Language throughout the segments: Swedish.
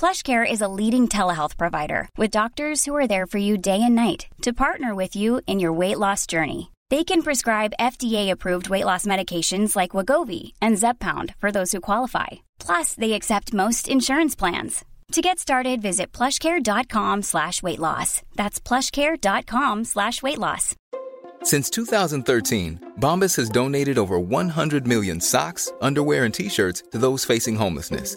PlushCare is a leading telehealth provider with doctors who are there for you day and night to partner with you in your weight loss journey. They can prescribe FDA-approved weight loss medications like Wegovy and Zepbound for those who qualify. Plus, they accept most insurance plans. To get started, visit plushcare.com/weightloss. That's plushcare.com/weightloss. Since 2013, Bombas has donated over 100 million socks, underwear, and T-shirts to those facing homelessness.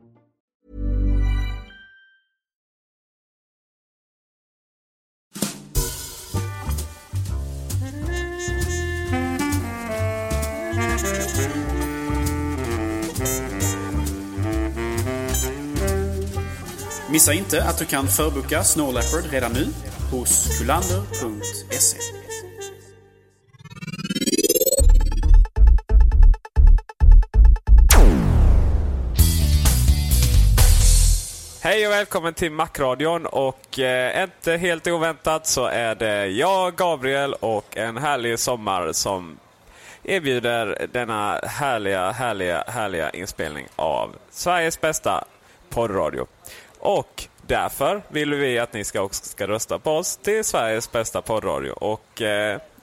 Missa inte att du kan förboka Snow Leopard redan nu hos kulander.se. Hej och välkommen till Mac-radion, och inte helt oväntat så är det jag, Gabriel, och en härlig sommar som erbjuder denna härliga inspelning av Sveriges bästa poddradio. Och därför vill vi att ni ska också ska rösta på oss till Sveriges bästa poddradio. Och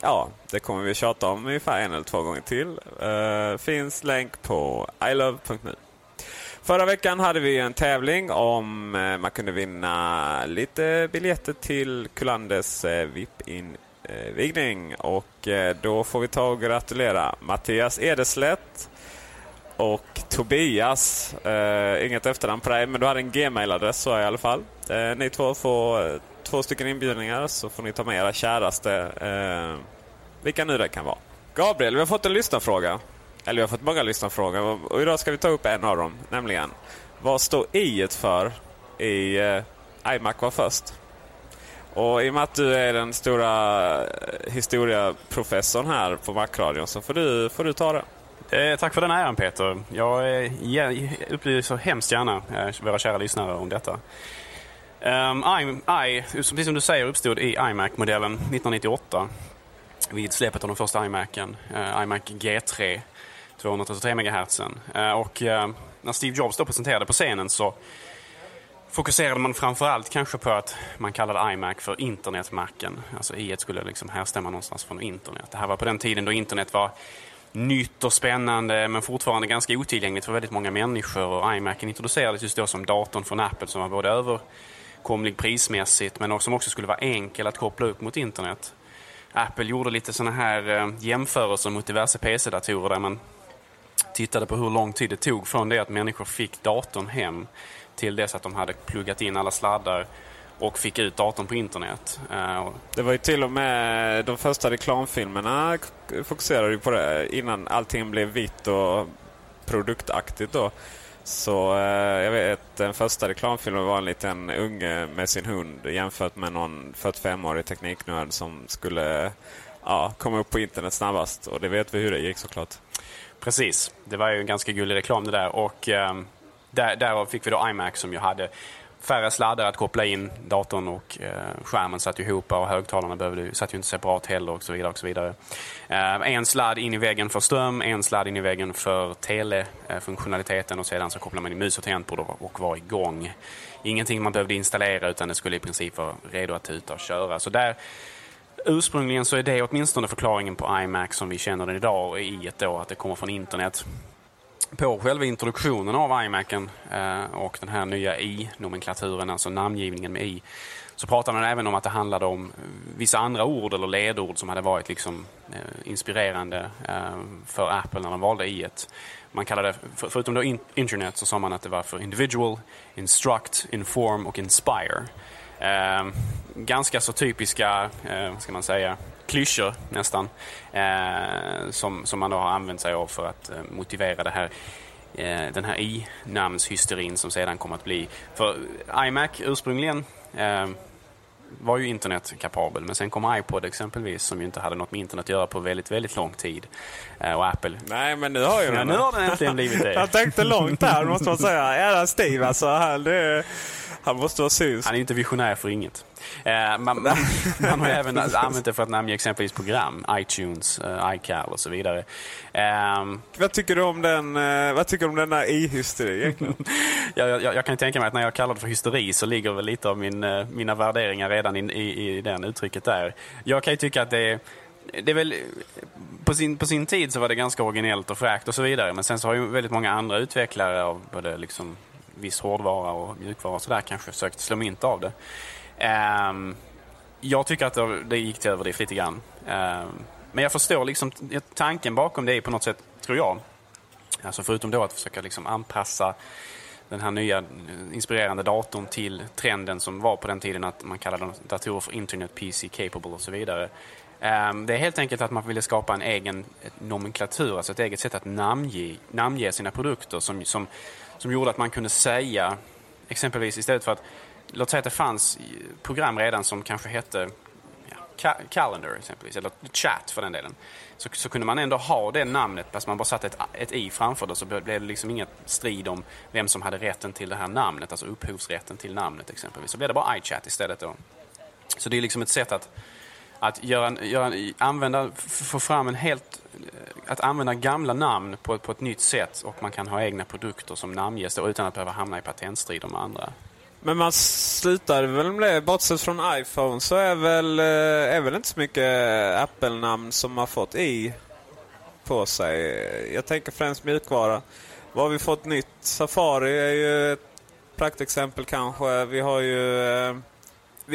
ja, det kommer vi tjata om ungefär en eller två gånger till. Finns länk på ilove.nu. Förra veckan hade vi en tävling om man kunde vinna lite biljetter till Kulanders VIP-invigning. Och då får vi ta och gratulera Mattias Edeslätt och Tobias, inget efternamn på dig, men du hade en gmail-adress så i alla fall. Ni två får två stycken inbjudningar, så får ni ta med era käraste, vilka nu det kan vara. Gabriel, vi har fått en lyssnarfråga. Eller vi har fått många lyssnarfrågor, och idag ska vi ta upp en av dem, nämligen vad står i:et för i iMac var först? Och i och med att du är den stora historieprofessorn här på Mac-radion, så får du ta det. Tack för den äran, Peter. Jag upplyser hemskt gärna våra kära lyssnare om detta. Precis som du säger, uppstod i iMac-modellen 1998 vid släppet av den första iMacen, iMac G3, 233 MHz. Och när Steve Jobs då presenterade på scenen så fokuserade man framförallt kanske på att man kallade iMac för internetmacken. Alltså i:et skulle liksom härstämma någonstans från internet. Det här var på den tiden då internet var nytt och spännande, men fortfarande ganska otillgängligt för väldigt många människor, och iMacen introducerades just då som datorn från Apple som var både överkomlig prismässigt men som också skulle vara enkel att koppla upp mot internet. Apple gjorde lite såna här jämförelser mot diverse PC-datorer där man tittade på hur lång tid det tog från det att människor fick datorn hem till dess att de hade pluggat in alla sladdar och fick ut datorn på internet. Det var ju till och med de första reklamfilmerna fokuserade ju på det innan allting blev vitt och produktaktigt då. Så jag vet, den första reklamfilmen var en liten unge med sin hund jämfört med någon 45-årig tekniknörd som skulle komma upp på internet snabbast. Och det vet vi hur det gick såklart. Precis, det var ju en ganska gullig reklam det där. Och därav fick vi då iMac som ju hade färre sladdar att koppla in datorn, och skärmen satt ju ihop och högtalarna satt ju inte separat heller och så vidare och så vidare. En sladd in i väggen för ström, en sladd in i väggen för telefunktionaliteten, och sedan så kopplar man in mus och tangentbord och var igång. Ingenting man behövde installera, utan det skulle i princip vara redo att tuta och köra. Så där ursprungligen så är det åtminstone förklaringen på iMac som vi känner den idag, och i ett då att det kommer från internet. på själva introduktionen av iMacen och den här nya i-nomenklaturen, alltså namngivningen med i, så pratade man även om att det handlade om vissa andra ord eller ledord som hade varit liksom inspirerande för Apple när de valde i-et. Man kallade det, förutom då internet, så sa man att det var för individual, instruct, inform och inspire. Ganska så typiska, vad ska man säga, klyschor nästan, som man då har använt sig av för att motivera det här, den här i-namnshysterin som sedan kommer att bli. För iMac ursprungligen var ju internetkapabel, men sen kom iPod exempelvis, som ju inte hade något med internet att göra på väldigt, väldigt lång tid. Och Apple... Nej, men nu har ju den. Nu har den äntligen blivit det. Jag tänkte långt här, måste man säga. Jävla Steve, alltså. Han måste vara syns. Han är ju inte visionär för inget. Man har även använt det för att namnge exempelvis program, iTunes, iCal och så vidare. Vad tycker du om den? Vad tycker du om den här i-hysteri egentligen? Jag kan tänka mig att när jag kallar det för hysteri så ligger väl lite av mina värderingar redan i den uttrycket där. Jag kan ju tycka att det är väl på sin tid så var det ganska originellt och fräckt och så vidare. Men sen så har ju väldigt många andra utvecklare av både liksom viss hårdvara och mjukvara och så där kanske försökt slå mynt av det. Jag tycker att det gick till överdrift lite grann. Men jag förstår liksom tanken bakom det är på något sätt, tror jag. Alltså förutom då att försöka liksom anpassa den här nya inspirerande datorn till trenden som var på den tiden att man kallade datorer för internet, PC, capable och så vidare. Det är helt enkelt att man ville skapa en egen nomenklatur, alltså ett eget sätt att namnge sina produkter som gjorde att man kunde säga, exempelvis istället för att låt säga att det fanns program redan som kanske hette Kulander exempelvis, eller Chat för den delen. Så kunde man ändå ha det namnet, fast man bara satte ett i framför det, så blev det liksom inget strid om vem som hade rätten till det här namnet, alltså upphovsrätten till namnet exempelvis. Så blev det bara iChat istället då. Så det är liksom ett sätt att använda gamla namn på ett nytt sätt, och man kan ha egna produkter som namnges då, utan att behöva hamna i patentstrid om andra. Men man slutar väl med, bortsett från iPhone, så är väl inte så mycket Apple-namn som har fått i på sig. Jag tänker främst mjukvara. Vad har vi fått nytt? Safari är ju ett praktexempel kanske. Vi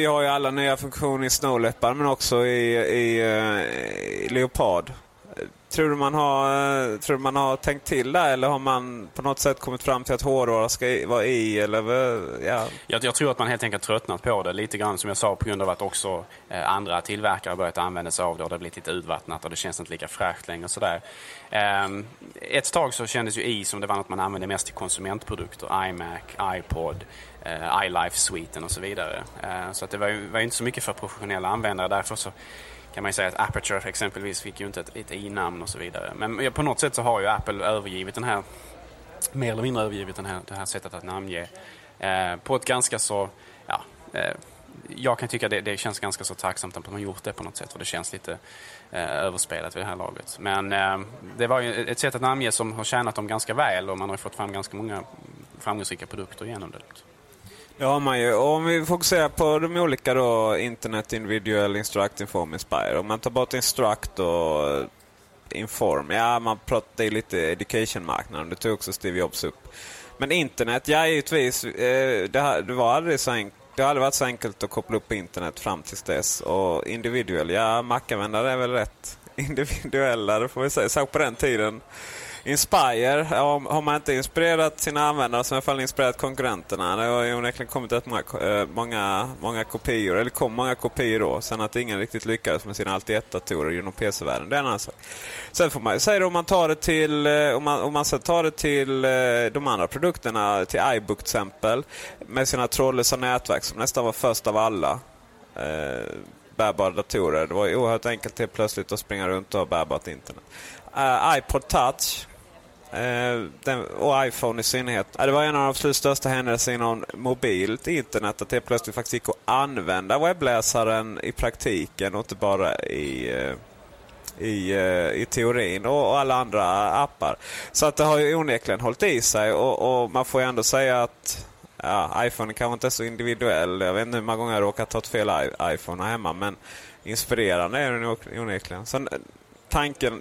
har ju alla nya funktioner i Snow Leopard, men också i Leopard. Tror du man har tänkt till där, eller har man på något sätt kommit fram till att hårdvara ska vara i, eller ja. Jag tror att man helt enkelt tröttnat på det lite grann, som jag sa, på grund av att också andra tillverkare börjat använda sig av det, och det har blivit lite utvattnat och det känns inte lika fräscht längre och sådär. Ett tag så kändes ju i som det var något man använde mest till konsumentprodukter, iMac, iPod, iLife-suiten och så vidare. Så att det var ju inte så mycket för professionella användare, därför så kan man ju säga att Aperture exempelvis fick ju inte ett i-namn och så vidare. Men på något sätt så har ju Apple övergivit den här, mer eller mindre övergivit det här sättet att namnge på ett ganska så, jag kan tycka det känns ganska så tacksamt att man gjort det på något sätt, för det känns lite överspelat vid det här laget. Men det var ju ett sätt att namnge som har tjänat dem ganska väl, och man har fått fram ganska många framgångsrika produkter genom det. Ja, man ju. Och om vi fokuserar på de olika då, internet, individual, instruct, inform, inspire. Om man tar bort instruct och inform, man pratar lite education-marknaden. Det tog också Steve Jobs upp. Men internet, givetvis, det har aldrig varit så enkelt att koppla upp internet fram tills dess. Och individual, Mac-användare är väl rätt individuella, det får vi säga. Så på den tiden. Inspire, har man inte inspirerat sina användare, så i alla fall inspirerat konkurrenterna. Det har ju onekligen kommit att många kopior, eller kom många kopior då, sen att ingen riktigt lyckades med sina Alt-1-datorer genom PC-världen, det är en annan sak. Sen får man säga, om man tar det till de andra produkterna, till iBook till exempel, med sina trådlösa nätverk som nästan var först av alla bärbara datorer. Det var ju oerhört enkelt helt plötsligt att springa runt och ha bärbart internet. iPod Touch och iPhone i synnerhet. Det var en av de absolut största händelserna inom mobilt internet, att det plötsligt faktiskt gick att använda webbläsaren i praktiken och inte bara i teorin, och alla andra appar. Så att det har ju onekligen hållit i sig, och man får ju ändå säga att iPhone kanske inte är så individuell. Jag vet inte hur många gånger jag råkat ta fel iPhone hemma, men inspirerande är den onekligen. Sen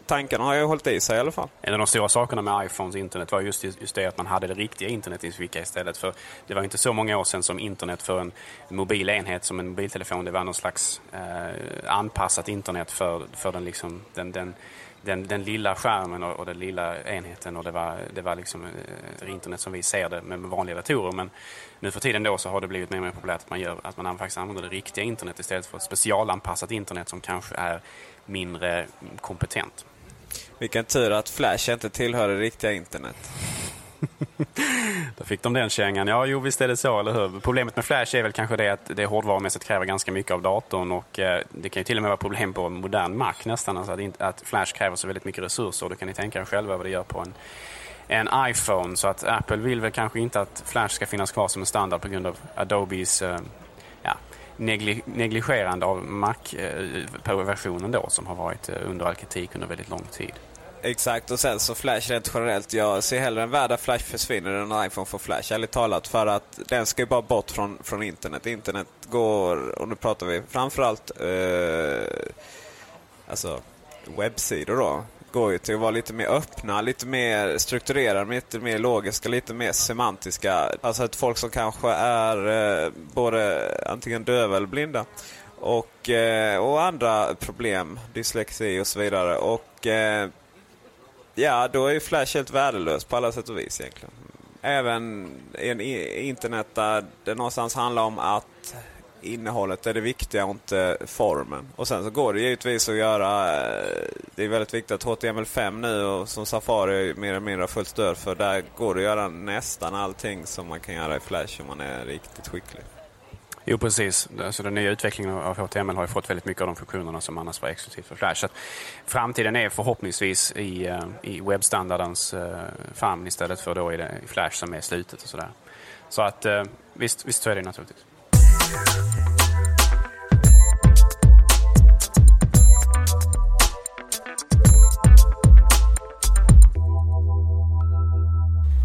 tanken har ju hållit i sig i alla fall. En av de stora sakerna med iPhones internet var just det att man hade det riktiga internet i fickan istället. För det var inte så många år sedan som internet för en mobil enhet som en mobiltelefon, det var någon slags anpassat internet för den liksom den lilla skärmen och den lilla enheten, och det var liksom internet som vi ser det med vanliga datorer. Men nu för tiden då så har det blivit mer och mer populärt att man faktiskt använder det riktiga internet istället för ett specialanpassat internet som kanske är mindre kompetent. Vilken tur att Flash inte tillhör det riktiga internet. Då fick de den kängan. Ja, jo, visst är det så, eller hur? Problemet med Flash är väl kanske det att det hårdvarumässigt kräver ganska mycket av datorn, och det kan ju till och med vara problem på en modern Mac nästan, alltså att Flash kräver så väldigt mycket resurser, och då kan ni tänka er själva vad det gör på en iPhone. Så att Apple vill väl kanske inte att Flash ska finnas kvar som en standard på grund av Adobes negligerande av Mac-versionen då, som har varit under all kritik under väldigt lång tid. Exakt, och sen så Flash rent generellt, jag ser hellre en värld där Flash försvinner än en iPhone får Flash, ärligt talat, för att den ska ju bara bort från internet. Internet går, och nu pratar vi framförallt alltså webbsidor då, går ju till att vara lite mer öppna, lite mer strukturerade, lite mer logiska, lite mer semantiska. Alltså att folk som kanske är både antingen döva eller blinda och andra problem, dyslexi och så vidare, och ja, då är ju Flash helt värdelös på alla sätt och vis egentligen. Även en internet där det någonstans handlar om att innehållet är det viktiga och inte formen. Och sen så går det givetvis att göra, det är väldigt viktigt att HTML5 nu, och som Safari är mer eller mindre fullt stöd för, där går det att göra nästan allting som man kan göra i Flash om man är riktigt skicklig. Jo, precis. Så den nya utvecklingen av HTML har ju fått väldigt mycket av de funktionerna som annars var exklusivt för Flash. Så att framtiden är förhoppningsvis i webbstandardens famn istället för då i Flash som är slutet och sådär. Så att visst så är det naturligtvis.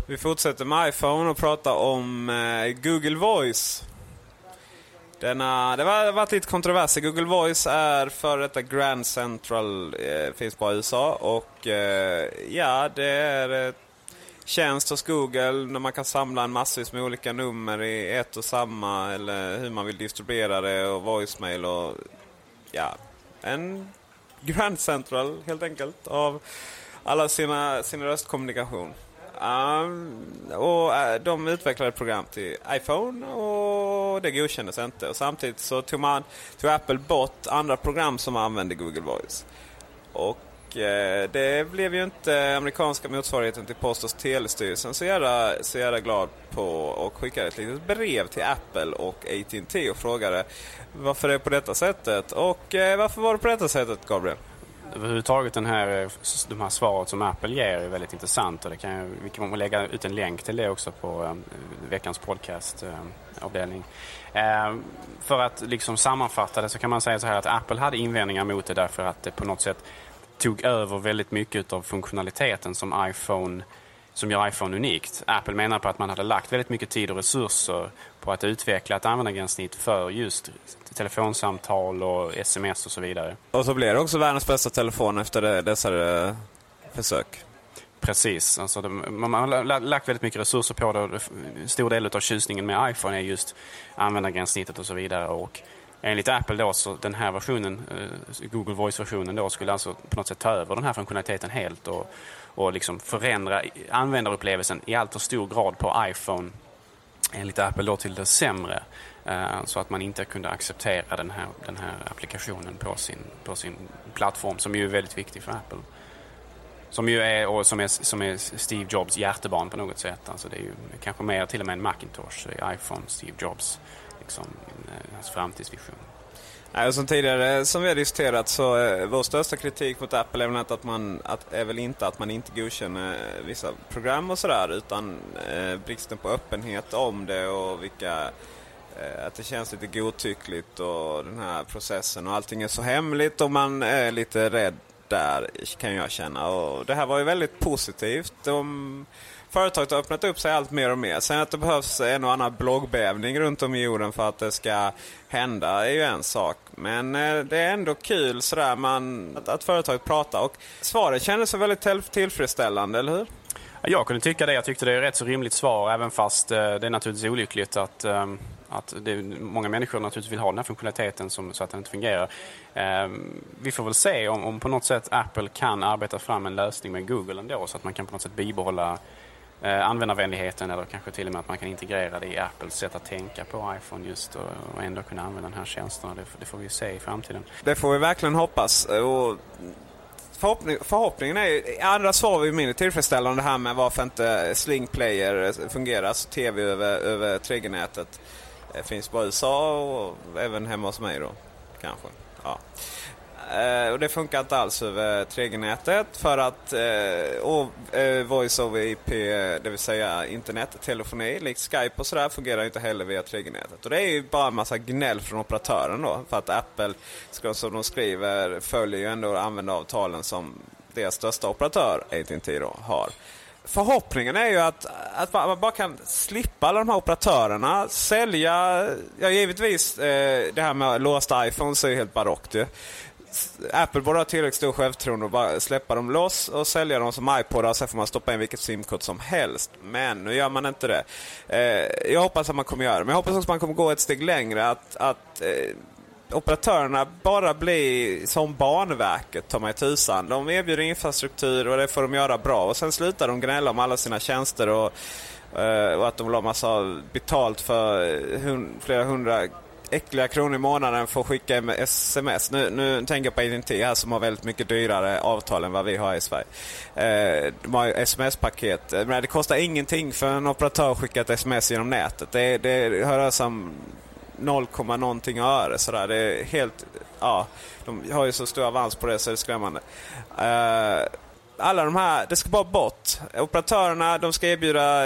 Vi fortsätter med iPhone och pratar om Google Voice. Det har varit lite kontroverser. Google Voice är för detta Grand Central, finns bara i USA, och det är tjänst hos Google när man kan samla en massvis med olika nummer i ett och samma, eller hur man vill distribuera det, och voicemail och en Grand Central helt enkelt av alla sina röstkommunikation. Och de utvecklade ett program till iPhone, och det godkändes inte, och samtidigt så tog Apple bort andra program som använde Google Voice, och det blev ju inte amerikanska motsvarigheten till Post- och telestyrelsen så jävla glad på, och skickade ett litet brev till Apple och AT&T och frågade varför det är på detta sättet, och varför var det på detta sättet, Gabriel? Överhuvudtaget de här svaret som Apple ger är väldigt intressant, och vi kan lägga ut en länk till det också på veckans podcastavdelning. För att liksom sammanfatta det så kan man säga så här att Apple hade invändningar mot det därför att det på något sätt tog över väldigt mycket av funktionaliteten som gör iPhone unikt. Apple menar på att man hade lagt väldigt mycket tid och resurser på att utveckla ett användargränssnitt för just telefonsamtal och sms och så vidare. Och så blir det också världens bästa telefon efter dessa försök. Precis, alltså man har lagt väldigt mycket resurser på det, och stor del av tjusningen med iPhone är just användargränssnittet och så vidare, och enligt Apple då så den här versionen, Google Voice-versionen då, skulle alltså på något sätt ta över den här funktionaliteten helt och liksom förändra användarupplevelsen i allt för stor grad på iPhone, enligt Apple då, till det sämre, så att man inte kunde acceptera den här applikationen på sin plattform, som ju är väldigt viktig för Apple, som ju är, och som är Steve Jobs hjärtebarn på något sätt. Alltså det är ju kanske mer till och med en Macintosh, iPhone, Steve Jobs, liksom hans framtidsvision. Som tidigare, som vi har diskuterat, så vår största kritik mot Apple är väl inte att man inte godkänner vissa program och sådär, utan bristen på öppenhet om det, och vilka att det känns lite godtyckligt, och den här processen, och allting är så hemligt, och man är lite rädd där, kan jag känna. Och det här var ju väldigt positivt. De företaget har öppnat upp sig allt mer och mer. Sen att det behövs en och annan bloggbävning runt om i jorden för att det ska hända är ju en sak. Men det är ändå kul sådär att företaget pratar. Och svaret kändes så väldigt tillfredsställande, eller hur? Jag kunde tycka det. Jag tyckte det är rätt så rimligt svar, även fast det är naturligtvis olyckligt att det är många människor naturligtvis vill ha den här funktionaliteten så att den inte fungerar. Vi får väl se om på något sätt Apple kan arbeta fram en lösning med Google ändå, så att man kan på något sätt bibehålla användarvänligheten, eller kanske till och med att man kan integrera det i Apples sätt att tänka på iPhone just och ändå kunna använda den här tjänsten. Det får vi ju se i framtiden. Det får vi verkligen hoppas. Och förhoppningen är ju, andra svar vi mindre tillfredsställande här med varför inte Sling Player fungerar, så tv över 3G-nätet finns bara i USA och även hemma hos mig då, kanske. Ja. Och det funkar inte alls över 3G-nätet för att Voice over IP, det vill säga internettelefoni, likt Skype och sådär, fungerar inte heller via 3G-nätet. Och det är ju bara en massa gnäll från operatören då, för att Apple, som de skriver, följer ju ändå användaravtalen som deras största operatör, AT&T, då, har. Förhoppningen är ju att man bara kan slippa alla de här operatörerna, sälja, ja givetvis det här med låsta iPhones är ju helt barockt ju. Apple borde ha tillräckligt stor självtron och bara släppa dem loss och sälja dem som iPod, och sen får man stoppa in vilket simkort som helst. Men nu gör man inte det. Jag hoppas att man kommer göra det. Men jag hoppas också att man kommer gå ett steg längre. Att operatörerna bara blir som Banverket, tar mig tusan. De erbjuder infrastruktur och det får de göra bra. Och sen slutar de gnälla om alla sina tjänster och att de vill ha massa betalt för flera hundra äckliga kronor i månaden för att skicka med sms. Nu tänker jag på AT&T här som har väldigt mycket dyrare avtal än vad vi har i Sverige. De har sms-paket. Men det kostar ingenting för en operatör att skicka ett sms genom nätet. Det hör som 0,någonting öre. Så där. Det är helt, ja, de har ju så stor avans på det så det är skrämmande. Alla de här, det ska bara bort. Operatörerna, de ska erbjuda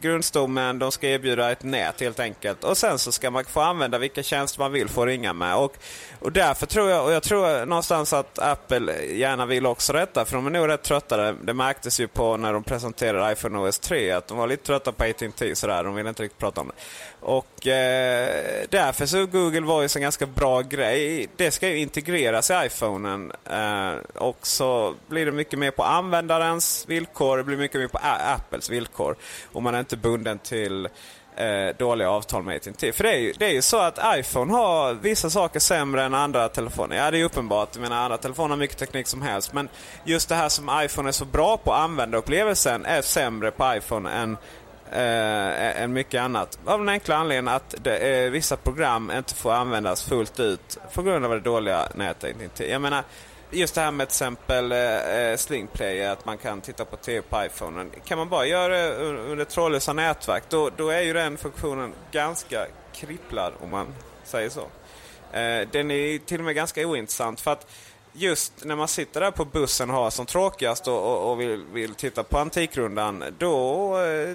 grundstommen, de ska erbjuda ett nät helt enkelt. Och sen så ska man få använda vilka tjänster man vill få ringa med. Och därför tror jag någonstans att Apple gärna vill också rätta, för de är nog rätt trötta. Det märktes ju på när de presenterade iPhone OS 3 att de var lite trötta på AT&T sådär, de ville inte riktigt prata om det. Och därför så Google Voice en ganska bra grej. Det ska ju integreras i iPhonen och så blir det mycket mer på användarens villkor. Det blir mycket mer på Apples villkor. Och man är inte bunden till dåliga avtal med AT&T. För det är ju så att iPhone har vissa saker sämre än andra telefoner. Ja, det är uppenbart. Jag menar, andra telefoner har mycket teknik som helst. Men just det här som iPhone är så bra på, användarupplevelsen, är sämre på iPhone än mycket annat. Av den enkla anledningen att vissa program inte får användas fullt ut på grund av det dåliga nätet. Jag menar, just det här med till exempel Sling Player, att man kan titta på TV på iPhonen. Kan man bara göra det under trådlösa nätverk, då är ju den funktionen ganska kripplad, om man säger så. Den är till och med ganska ointressant, för att just när man sitter där på bussen och har som tråkigast och vill titta på Antikrundan, då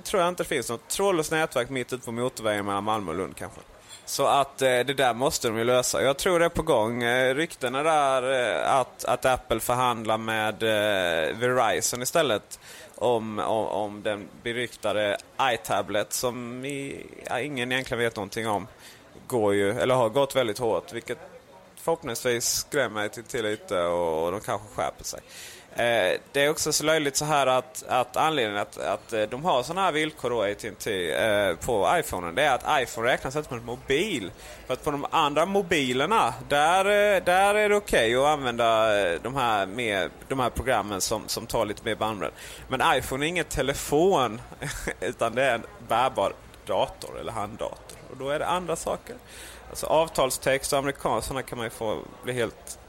tror jag inte det finns något trådlöst nätverk mitt ute på motorvägen mellan Malmö och Lund kanske. Så att det där måste de ju lösa. Jag tror det är på gång. Rykten är där att Apple förhandlar med Verizon istället om den beryktade iTablet, som ingen egentligen vet någonting om. Går ju, eller har gått väldigt hårt, vilket förhoppningsvis skrämmer till lite och de kanske skärper sig. Det är också så löjligt så här att anledningen att de har sådana här villkor då, AT&T, på iPhonen, det är att iPhone räknas inte som en mobil. För att på de andra mobilerna där är det okej att använda de här programmen som tar lite mer bandbredd. Men iPhone är ingen telefon utan det är en bärbar dator eller handdator. Och då är det andra saker. Alltså avtalstext och amerikansarna kan man ju bli helt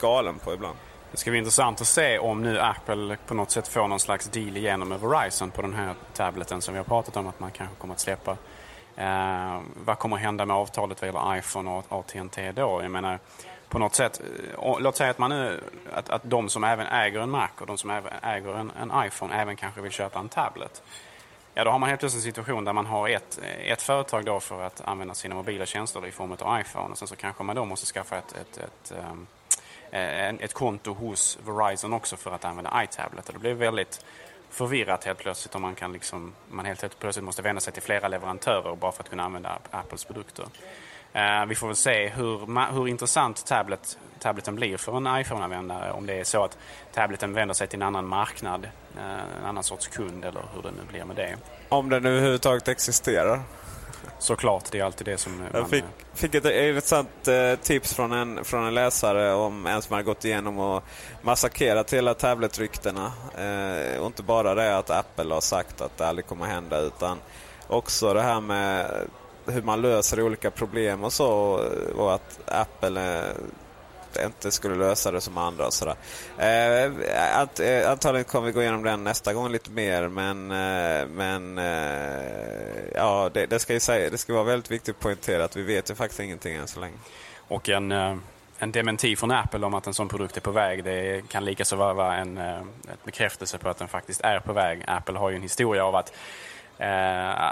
galen på ibland. Det ska bli intressant att se om nu Apple på något sätt får någon slags deal igenom med Verizon på den här tableten som vi har pratat om att man kanske kommer att släppa. Vad kommer hända med avtalet vad gäller iPhone och AT&T då? Jag menar, på något sätt, låt säga att man nu, att de som även äger en Mac och de som även äger en iPhone även kanske vill köpa en tablet. Ja, då har man helt plötsligt en situation där man har ett företag då för att använda sina mobila tjänster i form av iPhone, och sen så kanske man då måste skaffa ett konto hos Verizon också för att använda iTablet. Det blir väldigt förvirrat helt plötsligt om man kan liksom, man helt plötsligt måste vända sig till flera leverantörer bara för att kunna använda Apples produkter. Vi får väl se hur intressant tableten blir för en iPhone-användare, om det är så att tableten vänder sig till en annan marknad, en annan sorts kund, eller hur det nu blir med det. Om den överhuvudtaget existerar. Såklart, det är alltid det som... Jag fick ett intressant tips från en läsare om en som har gått igenom och massakrerat hela tabletryktena. Och inte bara det att Apple har sagt att det aldrig kommer hända, utan också det här med hur man löser olika problem och så, och att Apple inte skulle lösa det som andra och sådär. Antagligen kommer vi gå igenom den nästa gång lite mer, men det ska vara väldigt viktigt att poängtera att vi vet ju faktiskt ingenting än så länge. Och en dementi från Apple om att en sån produkt är på väg, det kan lika så vara en bekräftelse på att den faktiskt är på väg. Apple har ju en historia av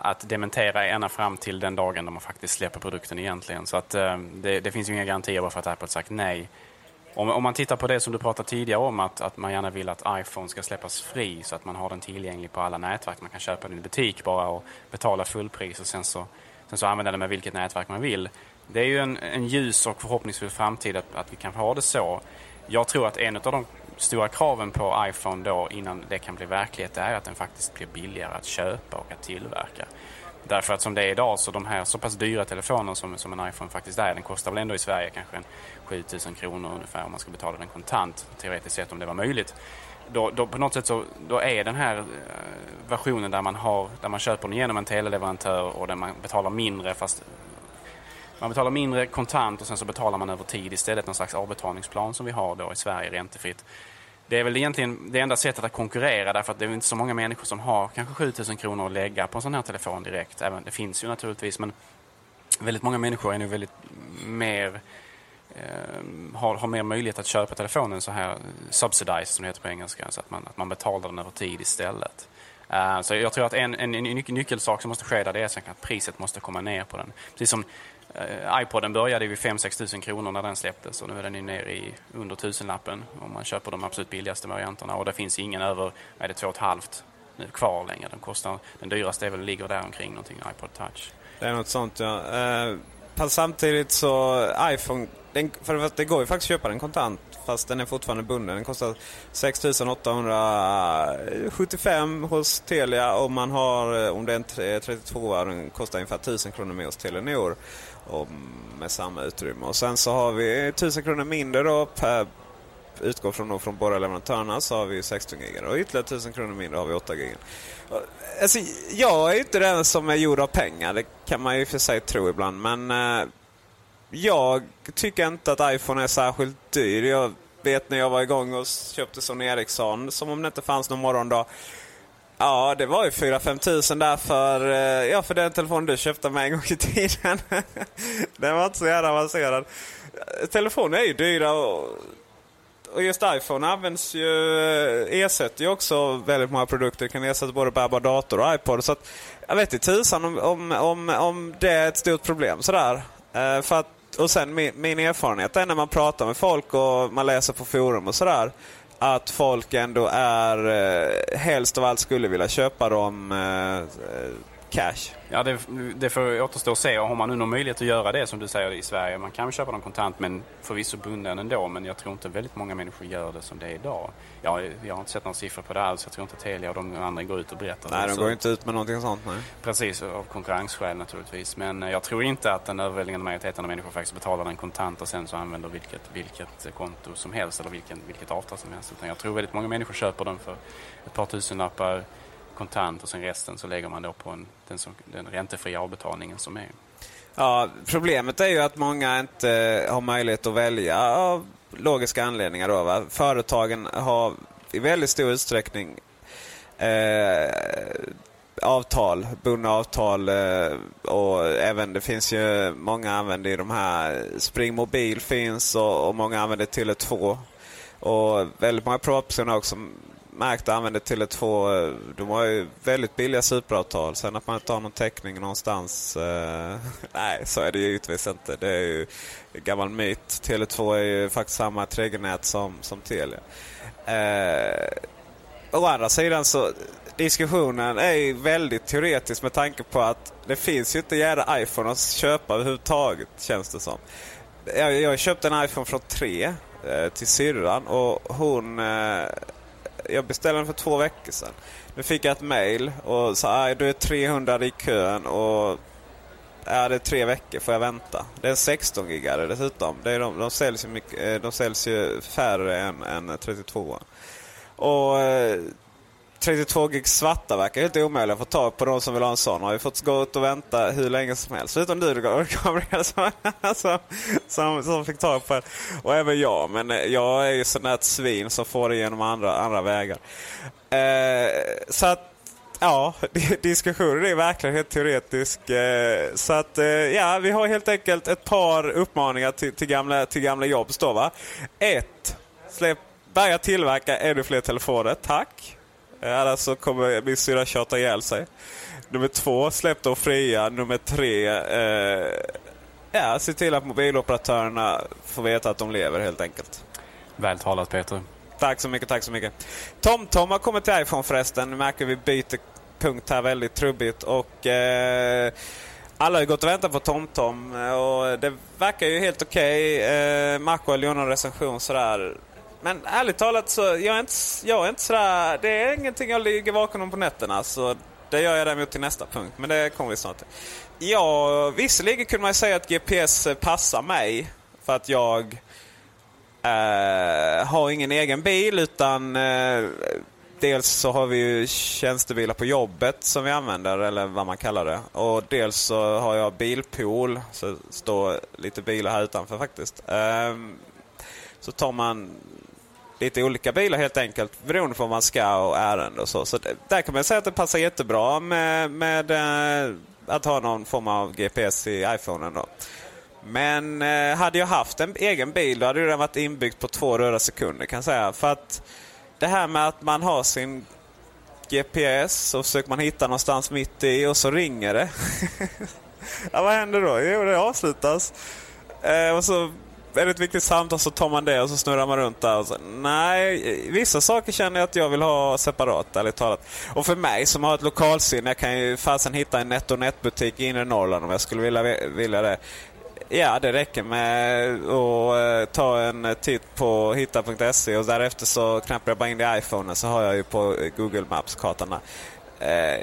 att dementera ena fram till den dagen de faktiskt släpper produkten egentligen. Så att det finns ju inga garantier bara för att Apple sagt nej. Om man tittar på det som du pratade tidigare om, att man gärna vill att iPhone ska släppas fri så att man har den tillgänglig på alla nätverk. Man kan köpa den i butik bara och betala fullpris och sen så använda den med vilket nätverk man vill. Det är ju en ljus och förhoppningsfull framtid att vi kan ha det så. Jag tror att en av de stora kraven på iPhone då, innan det kan bli verklighet, är att den faktiskt blir billigare att köpa och att tillverka. Därför att som det är idag, så de här så pass dyra telefoner som en iPhone faktiskt är, den kostar väl ändå i Sverige kanske 7 000 kronor ungefär om man ska betala den kontant, teoretiskt sett, om det var möjligt. Då på något sätt då är den här versionen där man köper den genom en teleleverantör och där man betalar mindre, fast man betalar mindre kontant och sen så betalar man över tid istället, någon slags avbetalningsplan som vi har då i Sverige räntefritt. Det är väl egentligen det enda sättet att konkurrera, därför att det är inte så många människor som har kanske 7 000 kronor att lägga på en sån här telefon direkt. Även, det finns ju naturligtvis, men väldigt många människor är nu väldigt mer har mer möjlighet att köpa telefonen så här subsidized, som det heter på engelska, så att man betalar den över tid istället. Så jag tror att en nyckelsak som måste ske där, det är att priset måste komma ner på den. Precis som iPoden började vid 5-6 000 kronor när den släpptes, och nu är den ju ner i under 1000-lappen om man köper de absolut billigaste varianterna, och det finns ingen över, är det 2,5 nu kvar längre. Den dyraste är väl, ligger där omkring någonting, iPod Touch. Det är något sånt, ja. Samtidigt så iPhone, för det går ju faktiskt att köpa den kontant, fast den är fortfarande bunden. Den kostar 6 875 hos Telia, och man har, om det är en 32, den kostar ungefär 1000 kronor mer hos Telia i år, och med samma utrymme. Och sen så har vi 1000 kronor mindre då per, utgår från båda leverantörerna, så har vi 16 gigar, och ytterligare 1000 kronor mindre har vi 8 gigar. Alltså, jag är inte den som är gjord av pengar, det kan man ju för sig tro ibland, men jag tycker inte att iPhone är särskilt dyr. Jag vet när jag var igång och köpte Sony Ericsson, som om det inte fanns någon morgondag. Ja, det var ju 4-5 000 där för den telefon du köpte mig en gång i tiden. Den var inte så jävla avancerad. Telefoner är ju dyra, och just iPhone används ju, ersätter ju också väldigt många produkter. Det kan ersätta både bärbar dator och iPod. Så att, jag vet inte tusan om det är ett stort problem sådär. För att, och sen min erfarenhet är när man pratar med folk och man läser på forum och sådär, att folk ändå helst av allt skulle vilja köpa dem cash. Ja, det får återstå att se. Har man nu någon möjlighet att göra det som du säger i Sverige, man kan köpa dem kontant, men förvisso bunden ändå, men jag tror inte väldigt många människor gör det som det är idag. Jag har inte sett några siffror på det alls. Jag tror inte Telia och de andra går ut och berättar. Nej, de går inte ut med någonting sånt, nej. Precis, av konkurrensskäl naturligtvis. Men jag tror inte att den överväldigande majoriteten av människor faktiskt betalar den kontant och sen så använder vilket konto som helst eller vilket avtal som helst. Utan jag tror väldigt många människor köper den för ett par tusenlappar kontant, och sen resten så lägger man då på den räntefria avbetalningen som är. Ja, problemet är ju att många inte har möjlighet att välja av logiska anledningar då, va? Företagen har i väldigt stor utsträckning bundna avtal, och även det finns ju många använder i de här, Springmobil finns, och många använder Tele2, och väldigt många propositioner också märkt använder Tele2. De har ju väldigt billiga superavtal. Sen att man inte har någon täckning någonstans, nej, så är det ju givetvis inte. Det är ju gammal myt. Tele2 är ju faktiskt samma trägernät som Telia. å andra sidan så diskussionen är ju väldigt teoretisk med tanke på att det finns ju inte jävla iPhone att köpa överhuvudtaget, känns det som. Jag köpte en iPhone från 3 till syrran och hon... jag beställde den för 2 veckor sedan. Nu fick jag ett mail och sa du är 300 i kön och är det 3 veckor får jag vänta. Det är en 16-gigare dessutom. Det är de säljs ju mycket, de säljs ju färre än 32. Och 32 gig svarta verkar helt omöjligt att få tag på. De som vill ha en sån har ju fått gå ut och vänta hur länge som helst. Utom du, Gabriel, som fick tag på det. Och även jag, men jag är ju sån där ett svin som får det genom andra vägar. Så att, ja, diskussionen är verkligen helt teoretisk. Så att, ja, vi har helt enkelt ett par uppmaningar till gamla Jobs då, va? 1. Börja tillverka ännu fler telefoner, tack. Annars så kommer min syra tjata ihjäl sig. 2, släpp dem fria. 3, ja, se till att mobiloperatörerna får veta att de lever helt enkelt. Vältalat, Peter. Tack så mycket. TomTom har kommit till iPhone förresten. Nu märker vi byter punkt här väldigt trubbigt. Och alla har ju gått och väntat på TomTom. Och det verkar ju helt okej. Marco har gjort någon recension sådär. Men ärligt talat så jag är inte sådär... Det är ingenting jag ligger bakom om på nätterna. Så det gör jag däremot till nästa punkt. Men det kommer vi snart till. Ja, visserligen kunde man ju säga att GPS passar mig. För att jag har ingen egen bil. Utan dels så har vi ju tjänstebilar på jobbet som vi använder. Eller vad man kallar det. Och dels så har jag bilpool. Så det står lite bilar här utanför faktiskt. Så tar man... lite olika bilar helt enkelt beroende på vad man ska och ärende och så. Så där kan man säga att det passar jättebra med att ha någon form av GPS i iPhonen då. Men hade jag haft en egen bil då hade ju den varit inbyggt på 2 röda sekunder kan jag säga. För att det här med att man har sin GPS och försöker man hitta någonstans mitt i och så ringer det. Ja, vad händer då? Jo, det avslutas. Och så är det ett viktigt samtal så tar man det och så snurrar man runt där. Och så, nej, vissa saker känner jag att jag vill ha separat, ärligt talat. Och för mig som har ett lokalsinne, jag kan ju fasen hitta en Netto-Net-butik i inre Norrland om jag skulle vilja det. Ja, det räcker med att ta en titt på hitta.se och därefter så knappar jag bara in det i iPhone så har jag ju på Google Maps-kartan.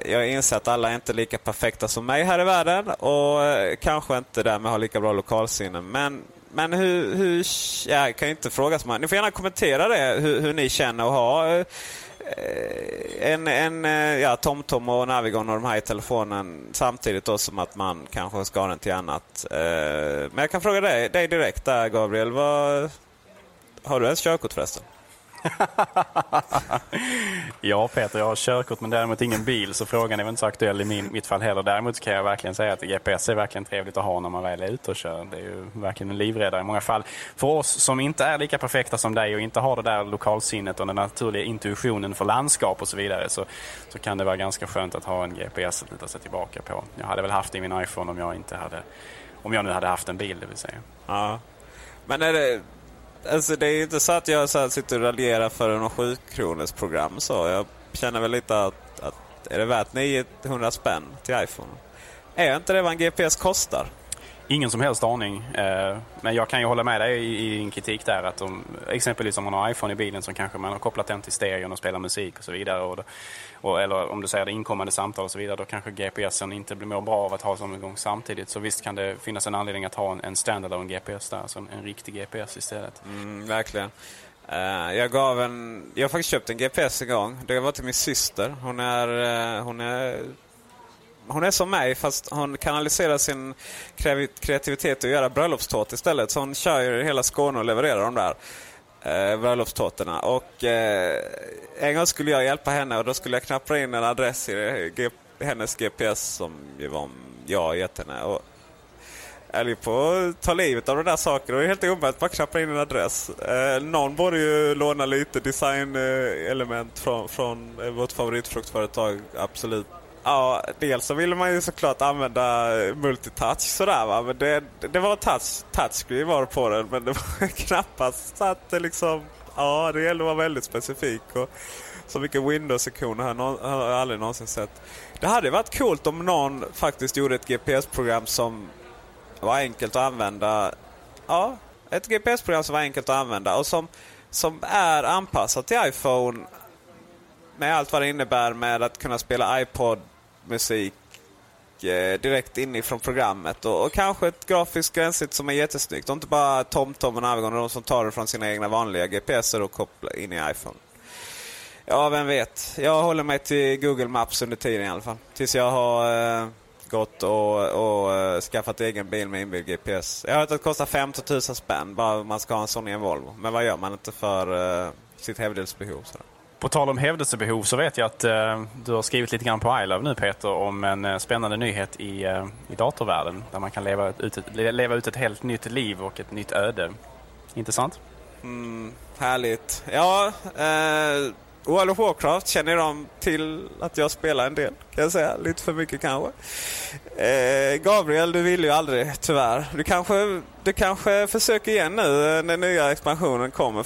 Jag inser att alla är inte lika perfekta som mig här i världen och kanske inte därmed har lika bra lokalsinne, men hur jag kan inte fråga så mycket. Ni får gärna kommentera det hur ni känner och har en TomTom och Navigon och de här i telefonen samtidigt då som att man kanske ska ha den till annat. Men jag kan fråga dig direkt där, Gabriel, har du ens körkort förresten? Ja, Peter, jag har körkort men däremot ingen bil, så frågan är väl inte så aktuell i mitt fall heller. Däremot kan jag verkligen säga att GPS är verkligen trevligt att ha när man väl är ute och kör. Det är ju verkligen en livräddare i många fall. För oss som inte är lika perfekta som dig och inte har det där lokalsinnet och den naturliga intuitionen för landskap och så vidare, så kan det vara ganska skönt att ha en GPS att lita sig tillbaka på. Jag hade väl haft det i min iPhone om jag nu hade haft en bil, det vill säga. Ja, men är det... Alltså det är inte så att jag så sitter och raljerar för någon 7-kronors program så. Jag känner väl lite att är det värt 900 spänn till iPhone? Är inte det vad en GPS kostar? Ingen som helst aning. Men jag kan ju hålla med dig i en kritik där att exempelvis om man har iPhone i bilen så kanske man har kopplat den till stereon och spelar musik och så vidare. Eller om du säger det inkommande samtal och så vidare, då kanske GPSen inte blir mer bra av att ha som en gång samtidigt. Så visst kan det finnas en anledning att ha en standard av en GPS där, alltså en riktig GPS istället. Verkligen. Jag har faktiskt köpt en GPS en gång. Det var till min syster. Hon är som mig fast hon kanaliserar sin kreativitet och göra bröllopstårta istället. Så hon kör ju hela Skåne och levererar dem där bröllopstårtorna. Och en gång skulle jag hjälpa henne och då skulle jag knappa in en adress i hennes GPS som jag gett henne. Och jag är på att ta livet av de där sakerna. Det är helt omöjligt att bara knappa in en adress. Någon borde ju låna lite designelement från vårt favoritfruktföretag, absolut. Ja, dels så ville man ju såklart använda multitouch sådär, va, men det var touchscreen var på den, men det var knappast så att det liksom, ja, det gällde att vara väldigt specifik och Så mycket Windows-ikoner har jag aldrig någonsin sett. Det hade varit coolt om någon faktiskt gjorde ett GPS-program som var enkelt att använda. Ja, ett GPS-program som var enkelt att använda och som är anpassat till iPhone med allt vad det innebär med att kunna spela iPod-musik direkt inifrån programmet och kanske ett grafiskt gränssnitt som är jättesnyggt och inte bara TomTom och Navigon och de som tar det från sina egna vanliga GPSer och kopplar in i iPhone. Ja, vem vet. Jag håller mig till Google Maps under tiden i alla fall. Tills jag har gått och skaffat egen bil med inbyggd GPS. Jag har hört att det kostar 15 000 spänn bara man ska ha en sån i en Volvo. Men vad gör man inte för sitt hävdelsebehov? Sådär. På tal om hävdelsebehov så vet jag att du har skrivit lite grann på iLove nu, Peter, om en spännande nyhet i datorvärlden där man kan leva ut ett helt nytt liv och ett nytt öde. Intressant? Mm, härligt. Ja, World of Warcraft känner de till att jag spelar en del, kan jag säga. Lite för mycket kanske. Gabriel, du vill ju aldrig, tyvärr. Du kanske försöker igen nu när nya expansionen kommer.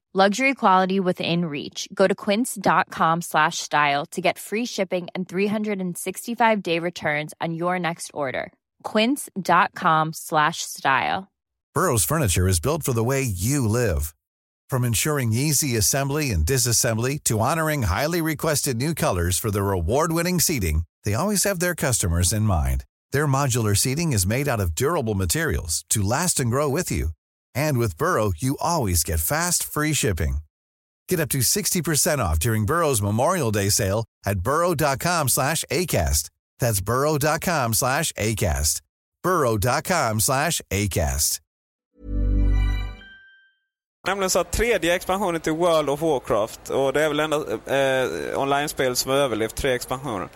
Luxury quality within reach. Go to quince.com/style to get free shipping and 365 day returns on your next order. Quince.com/style. Burrow's furniture is built for the way you live. From ensuring easy assembly and disassembly to honoring highly requested new colors for their award-winning seating, they always have their customers in mind. Their modular seating is made out of durable materials to last and grow with you. And with Burrow, you always get fast, free shipping. Get up to 60% off during Burrow's Memorial Day sale at burrow.com/ACAST. That's burrow.com/ACAST. burrow.com/ACAST. Nämligen så att tredje expansionen till World of Warcraft, och det är väl enda online-spel som har överlevt tre expansioner,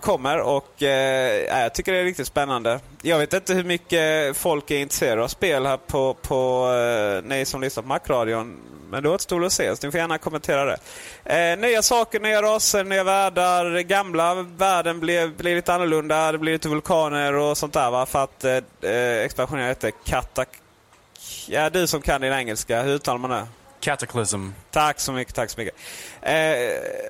kommer, och jag tycker det är riktigt spännande. Jag vet inte hur mycket folk är intresserade av spel här på ni som lyssnar på Mac-radion, men det återstår att se, så ni får gärna kommentera det. Nya saker, nya raser, nya världar. Gamla världen blir lite annorlunda, det blir lite vulkaner och sånt där, va? För att expansionen heter ja, du som kan din engelska, hur uttalar man det? Cataclysm. Tack så mycket.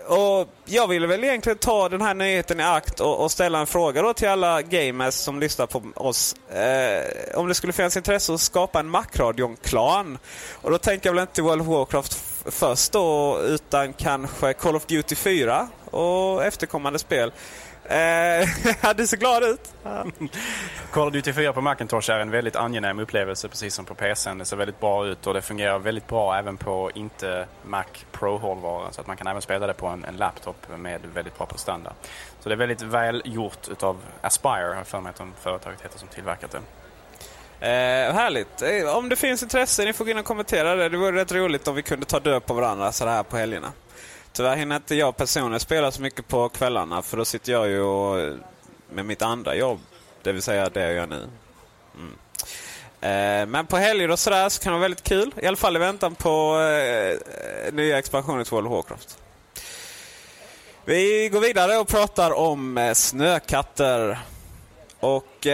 Och jag ville väl egentligen ta den här nyheten i akt och ställa en fråga då till alla gamers som lyssnar på oss. Om det skulle finnas intresse att skapa en Mac-radion-klan. Och då tänker jag väl inte World of Warcraft först då, utan kanske Call of Duty 4 och efterkommande spel. Du ser glad ut. Call of Duty 4 på Macintosh är en väldigt angenäm upplevelse, precis som på PC:n. Det ser väldigt bra ut och det fungerar väldigt bra även på inte Mac Pro-hårdvaran, så att man kan även spela det på en laptop med väldigt bra prestanda. Så det är väldigt väl gjort utav Aspire, har för mig att de företaget heter som tillverkat det. Härligt. Om det finns intresse, ni får gå in och kommentera det. Det vore rätt roligt om vi kunde ta död på varandra så här på helgerna. Tyvärr hinner inte jag personligen spela så mycket på kvällarna, för då sitter jag ju med mitt andra jobb, det vill säga det jag gör nu. Mm. Men på helger och sådär så kan det vara väldigt kul, i alla fall i väntan på nya expansioner till World of Warcraft. Vi går vidare och pratar om snökatter. Och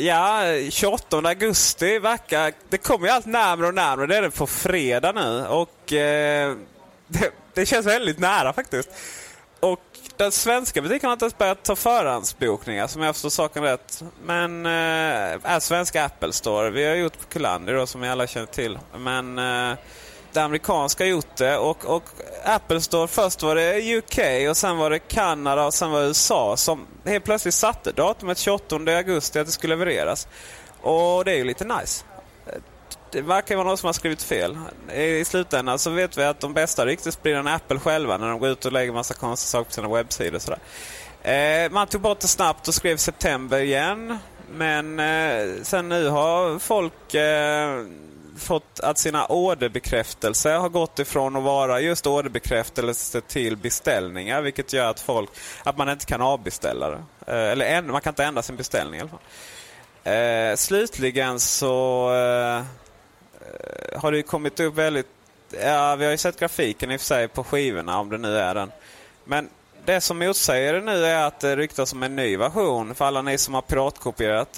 ja, 28 augusti verkar, det kommer ju allt närmare och närmare. Det är det på fredag nu. Och det känns väldigt nära faktiskt. Och den svenska butiken har inte ens börjat ta förhandsbokningar, som jag förstår saken rätt. Men är svenska Apple Store. Vi har gjort på Kulander då, som vi alla känner till. Men det amerikanska har gjort det, och Apple Store, först var det UK och sen var det Kanada och sen var det USA som helt plötsligt satte datumet 28 augusti att det skulle levereras. Och det är ju lite nice. Det verkar vara någon som har skrivit fel. I slutändan så vet vi att de bästa riktigt sprider Apple själva när de går ut och lägger massa konstiga saker på sina webbsidor och sådär. Man tog bort det snabbt och skrev september igen. Men sen nu har folk... fått att sina orderbekräftelser har gått ifrån att vara just orderbekräftelse till beställningar, vilket gör att man inte kan avbeställa det. Eller man kan inte ändra sin beställning i alla fall. Slutligen så har det ju kommit upp väldigt... Ja, vi har ju sett grafiken i och för sig på skivorna, om det nu är den. Men det som motsäger det nu är att det ryktas om en ny version. För alla ni som har piratkopierat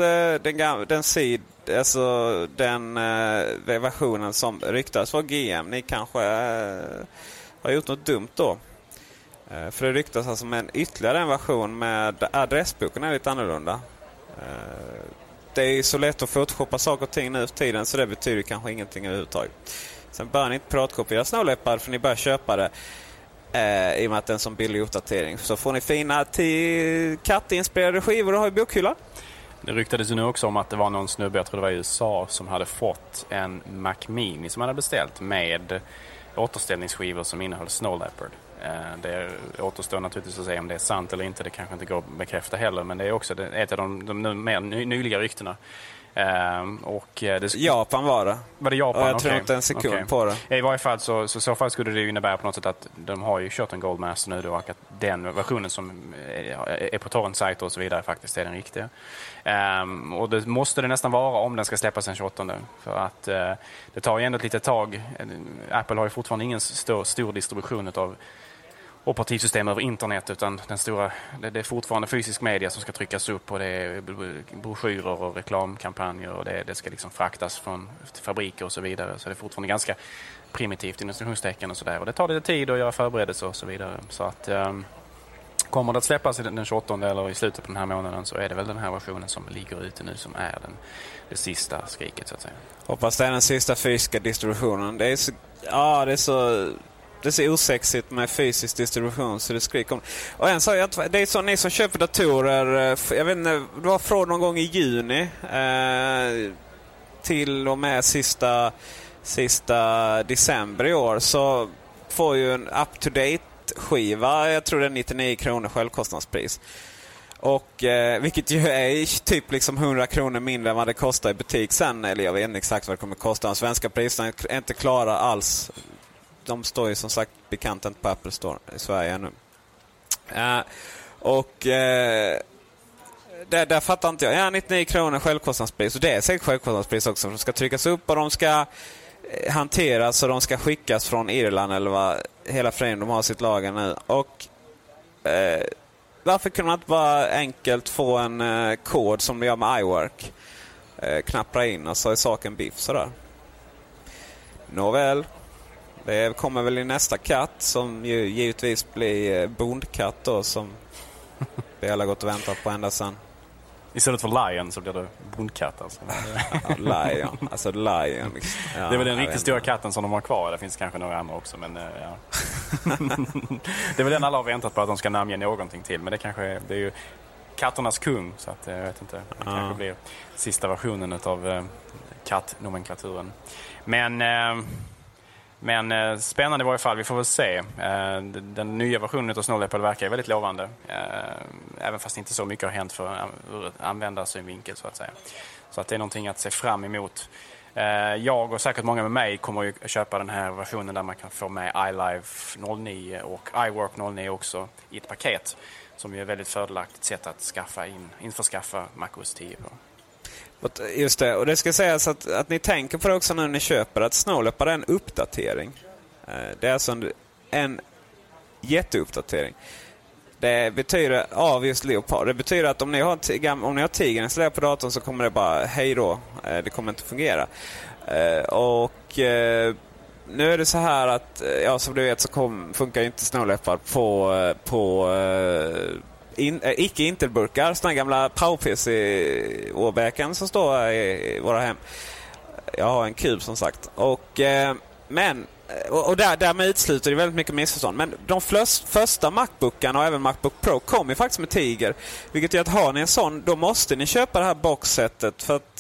den versionen som ryktas var GM, ni kanske har gjort något dumt då. För det ryktas alltså om en ytterligare en version med adressboken är lite annorlunda. Det är ju så lätt att photoshoppa saker och ting nu för tiden, så det betyder kanske ingenting överhuvudtaget. Sen bör ni inte piratkopiera Snow Leopard, för ni bör köpa det. I och med att den som billig uppdatering, så får ni fina kattinspirerade skivor och har i bokhyllan. Det ryktades ju nu också om att det var någon snubbe, jag tror det var i USA, som hade fått en Mac Mini som han hade beställt med återställningsskivor som innehöll Snow Leopard. Det återstår naturligtvis att säga om det är sant eller inte. Det kanske inte går att bekräfta heller, men det är också ett av de mer nyliga ryktena. Japan var det. Var det Japan? Jag tror inte en sekund på det. I varje fall så fall skulle det ju innebära på något sätt att de har ju kört en Goldmaster nu då, och att den versionen som är på torrentsajter och så vidare faktiskt är den riktiga. Och det måste det nästan vara om den ska släppas den 28. För att det tar ju ändå ett litet tag. Apple har ju fortfarande ingen stor distribution av operativsystem över internet, utan det är fortfarande fysisk media som ska tryckas upp, och det är broschyrer och reklamkampanjer, och det ska liksom fraktas från fabriker och så vidare, så det är fortfarande ganska primitivt i instruktionstecken och sådär, och det tar lite tid att göra förberedelser och så vidare, så att kommer det att släppas den 28 eller i slutet på den här månaden, så är det väl den här versionen som ligger ute nu som är det sista skriket, så att säga. Hoppas det är den sista fysiska distributionen. Det ser osexigt med fysisk distribution, så det skriker om. Och en sak, det är så, ni som köper datorer, jag vet inte, det var från någon gång i juni till och med sista december i år, så får ju en up-to-date-skiva, jag tror det är 99 kronor självkostnadspris. Och vilket ju är typ liksom 100 kronor mindre än vad det kostar i butik sen, eller jag vet inte exakt vad det kommer kosta. De svenska priserna är inte klara alls. De står ju som sagt bekant inte på Apple Store i Sverige nu. Där fattar inte jag. Ja, 99 kronor självkostnadspris. Och det är säkert självkostnadspris också. De ska tryckas upp och de ska hanteras och de ska skickas från Irland eller vad hela föreningen de har sitt lager nu. Och varför kunde man inte bara enkelt få en kod som de gör med iWork? Knappra in och så är saken biff sådär. Nåväl. Det kommer väl i nästa katt, som ju givetvis blir bondkatt då, som vi alla gått och väntat på ända sedan. Istället för Lion så blir det bondkatt alltså. Ja, Lion. Alltså Lion. Ja, det är väl den riktigt stora katten som de har kvar. Det finns kanske några andra också, men ja. Det är väl den alla har väntat på att de ska namnge någonting till, men det kanske det är ju katternas kung, så att jag vet inte. Det kanske blir sista versionen av kattnomenklaturen. Men spännande i varje fall, vi får väl se. Den nya versionen av Snow Leopard verkar väldigt lovande. Även fast inte så mycket har hänt för användarsynvinkel, så att säga. Så att det är någonting att se fram emot. Jag och säkert många med mig kommer ju köpa den här versionen där man kan få med iLive 09 och iWork 09 också i ett paket, som ju är ett väldigt fördelaktigt sätt att införskaffa MacOS 10 på. Just det, och det ska sägas att ni tänker på det också när ni köper, att Snow Leopard är en uppdatering. Det är alltså en jätteuppdatering. Det betyder av just Leopard. Det betyder att om ni har Tiger installerad på datorn så kommer det bara hej då. Det kommer inte fungera. Och nu är det så här att som du vet så funkar inte Snow Leopard på icke-Intel-burkar, sådana gamla PowerPC-åbäken som står i våra hem. Jag har en kub som sagt. Och därmed utsluter det väldigt mycket missförstånd. Men de första MacBookarna och även MacBook Pro kom ju faktiskt med Tiger. Vilket gör att har ni en sån, då måste ni köpa det här boxsetet. För att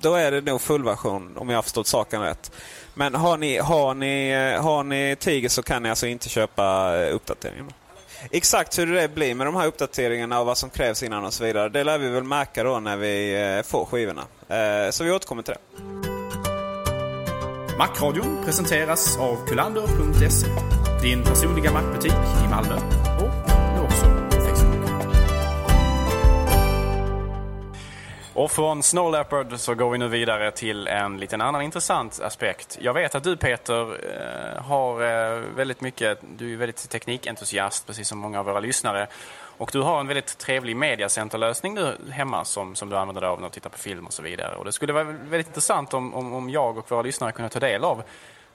då är det nog fullversion, om jag har förstått saken rätt. Men har ni Tiger så kan ni alltså inte köpa uppdateringen. Exakt hur det blir med de här uppdateringarna och vad som krävs innan och så vidare, det lär vi väl märka då när vi får skivorna. Så vi återkommer till det. Macradion presenteras av kulander.se, din personliga Mac-butik i Malmö och nu också på Facebook. Och från Snow Leopard så går vi nu vidare till en liten annan intressant aspekt. Jag vet att du, Peter, du är väldigt teknikentusiast, precis som många av våra lyssnare. Och du har en väldigt trevlig mediacenterlösning hemma som du använder dig av när du tittar på film och så vidare. Och det skulle vara väldigt intressant om jag och våra lyssnare kunde ta del av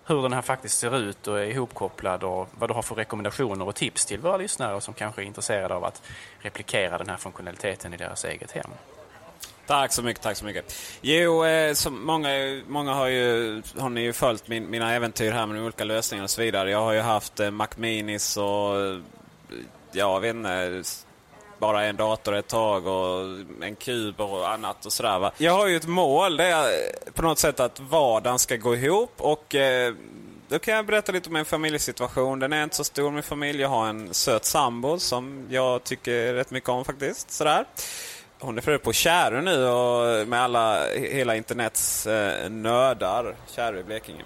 hur den här faktiskt ser ut och är ihopkopplad och vad du har för rekommendationer och tips till våra lyssnare som kanske är intresserade av att replikera den här funktionaliteten i deras eget hem. Tack så mycket. Jo, som många har ni ju följt mina äventyr här med de olika lösningar och så vidare. Jag har ju haft Mac Minis och... jag vet inte, bara en dator ett tag och en kub och annat och sådär va. Jag har ju ett mål, det är på något sätt att vardagen ska gå ihop, och då kan jag berätta lite om min familjesituation. Den är inte så stor, min familj. Jag har en söt sambo som jag tycker rätt mycket om faktiskt, sådär. Hon är förut på Kärö nu och med hela internets nördar, Kärö i Blekinge.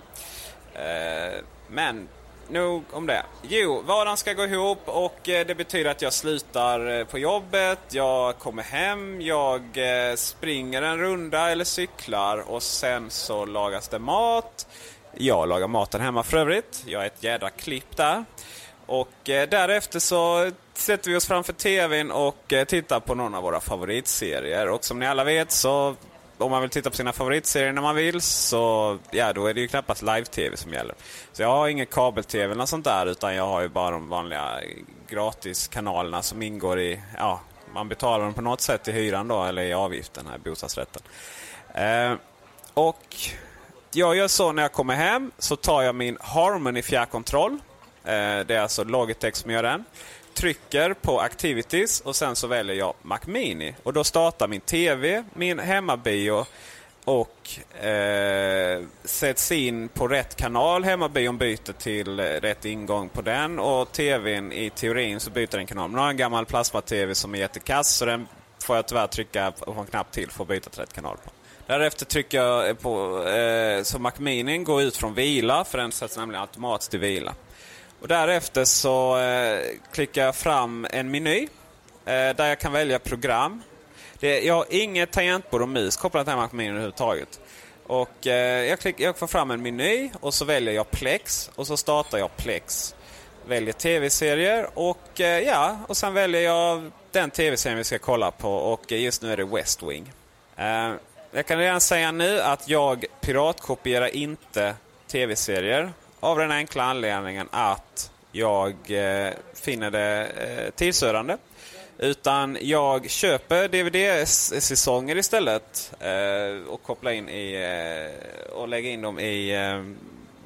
Men nog om det. Jo, vardagen ska gå ihop, och det betyder att jag slutar på jobbet, jag kommer hem, jag springer en runda eller cyklar, och sen så lagas det mat. Jag lagar maten hemma för övrigt. Jag är ett jädra klipp där. Och därefter så sätter vi oss framför tvn och tittar på någon av våra favoritserier. Och som ni alla vet så, om man vill titta på sina favoritserier när man vill, så då är det ju knappast live-tv som gäller. Så jag har ingen kabel-tv eller sånt där, utan jag har ju bara de vanliga gratiskanalerna som ingår i, man betalar dem på något sätt i hyran då, eller i avgiften här i bostadsrätten. Och jag gör så, när jag kommer hem så tar jag min Harmony fjärrkontroll. Det är alltså Logitech som gör den. Trycker på Activities och sen så väljer jag Mac Mini. Och då startar min tv, min hemmabio, och sätts in på rätt kanal. Hemmabion byter till rätt ingång på den, och tvn i teorin så byter den kanal. Men jag har en gammal plasma-tv som är jättekass, så den får jag tyvärr trycka på en knapp till för att byta till rätt kanal på. Därefter trycker jag på så Mac Mini går ut från vila, för den sätts nämligen automatiskt till vila. Och därefter så klickar jag fram en meny där jag kan välja program. Jag har inget tangentbord och mus kopplat till Mac Mini överhuvudtaget. Och jag får fram en meny och så väljer jag Plex, och så startar jag Plex. Väljer tv-serier och sen väljer jag den tv-serien vi ska kolla på, och just nu är det West Wing. Jag kan redan säga nu att jag piratkopierar inte tv-serier. Av den enkla anledningen att jag finner det tidsödande. Utan jag köper DVD-säsonger istället och kopplar in och lägger in dem i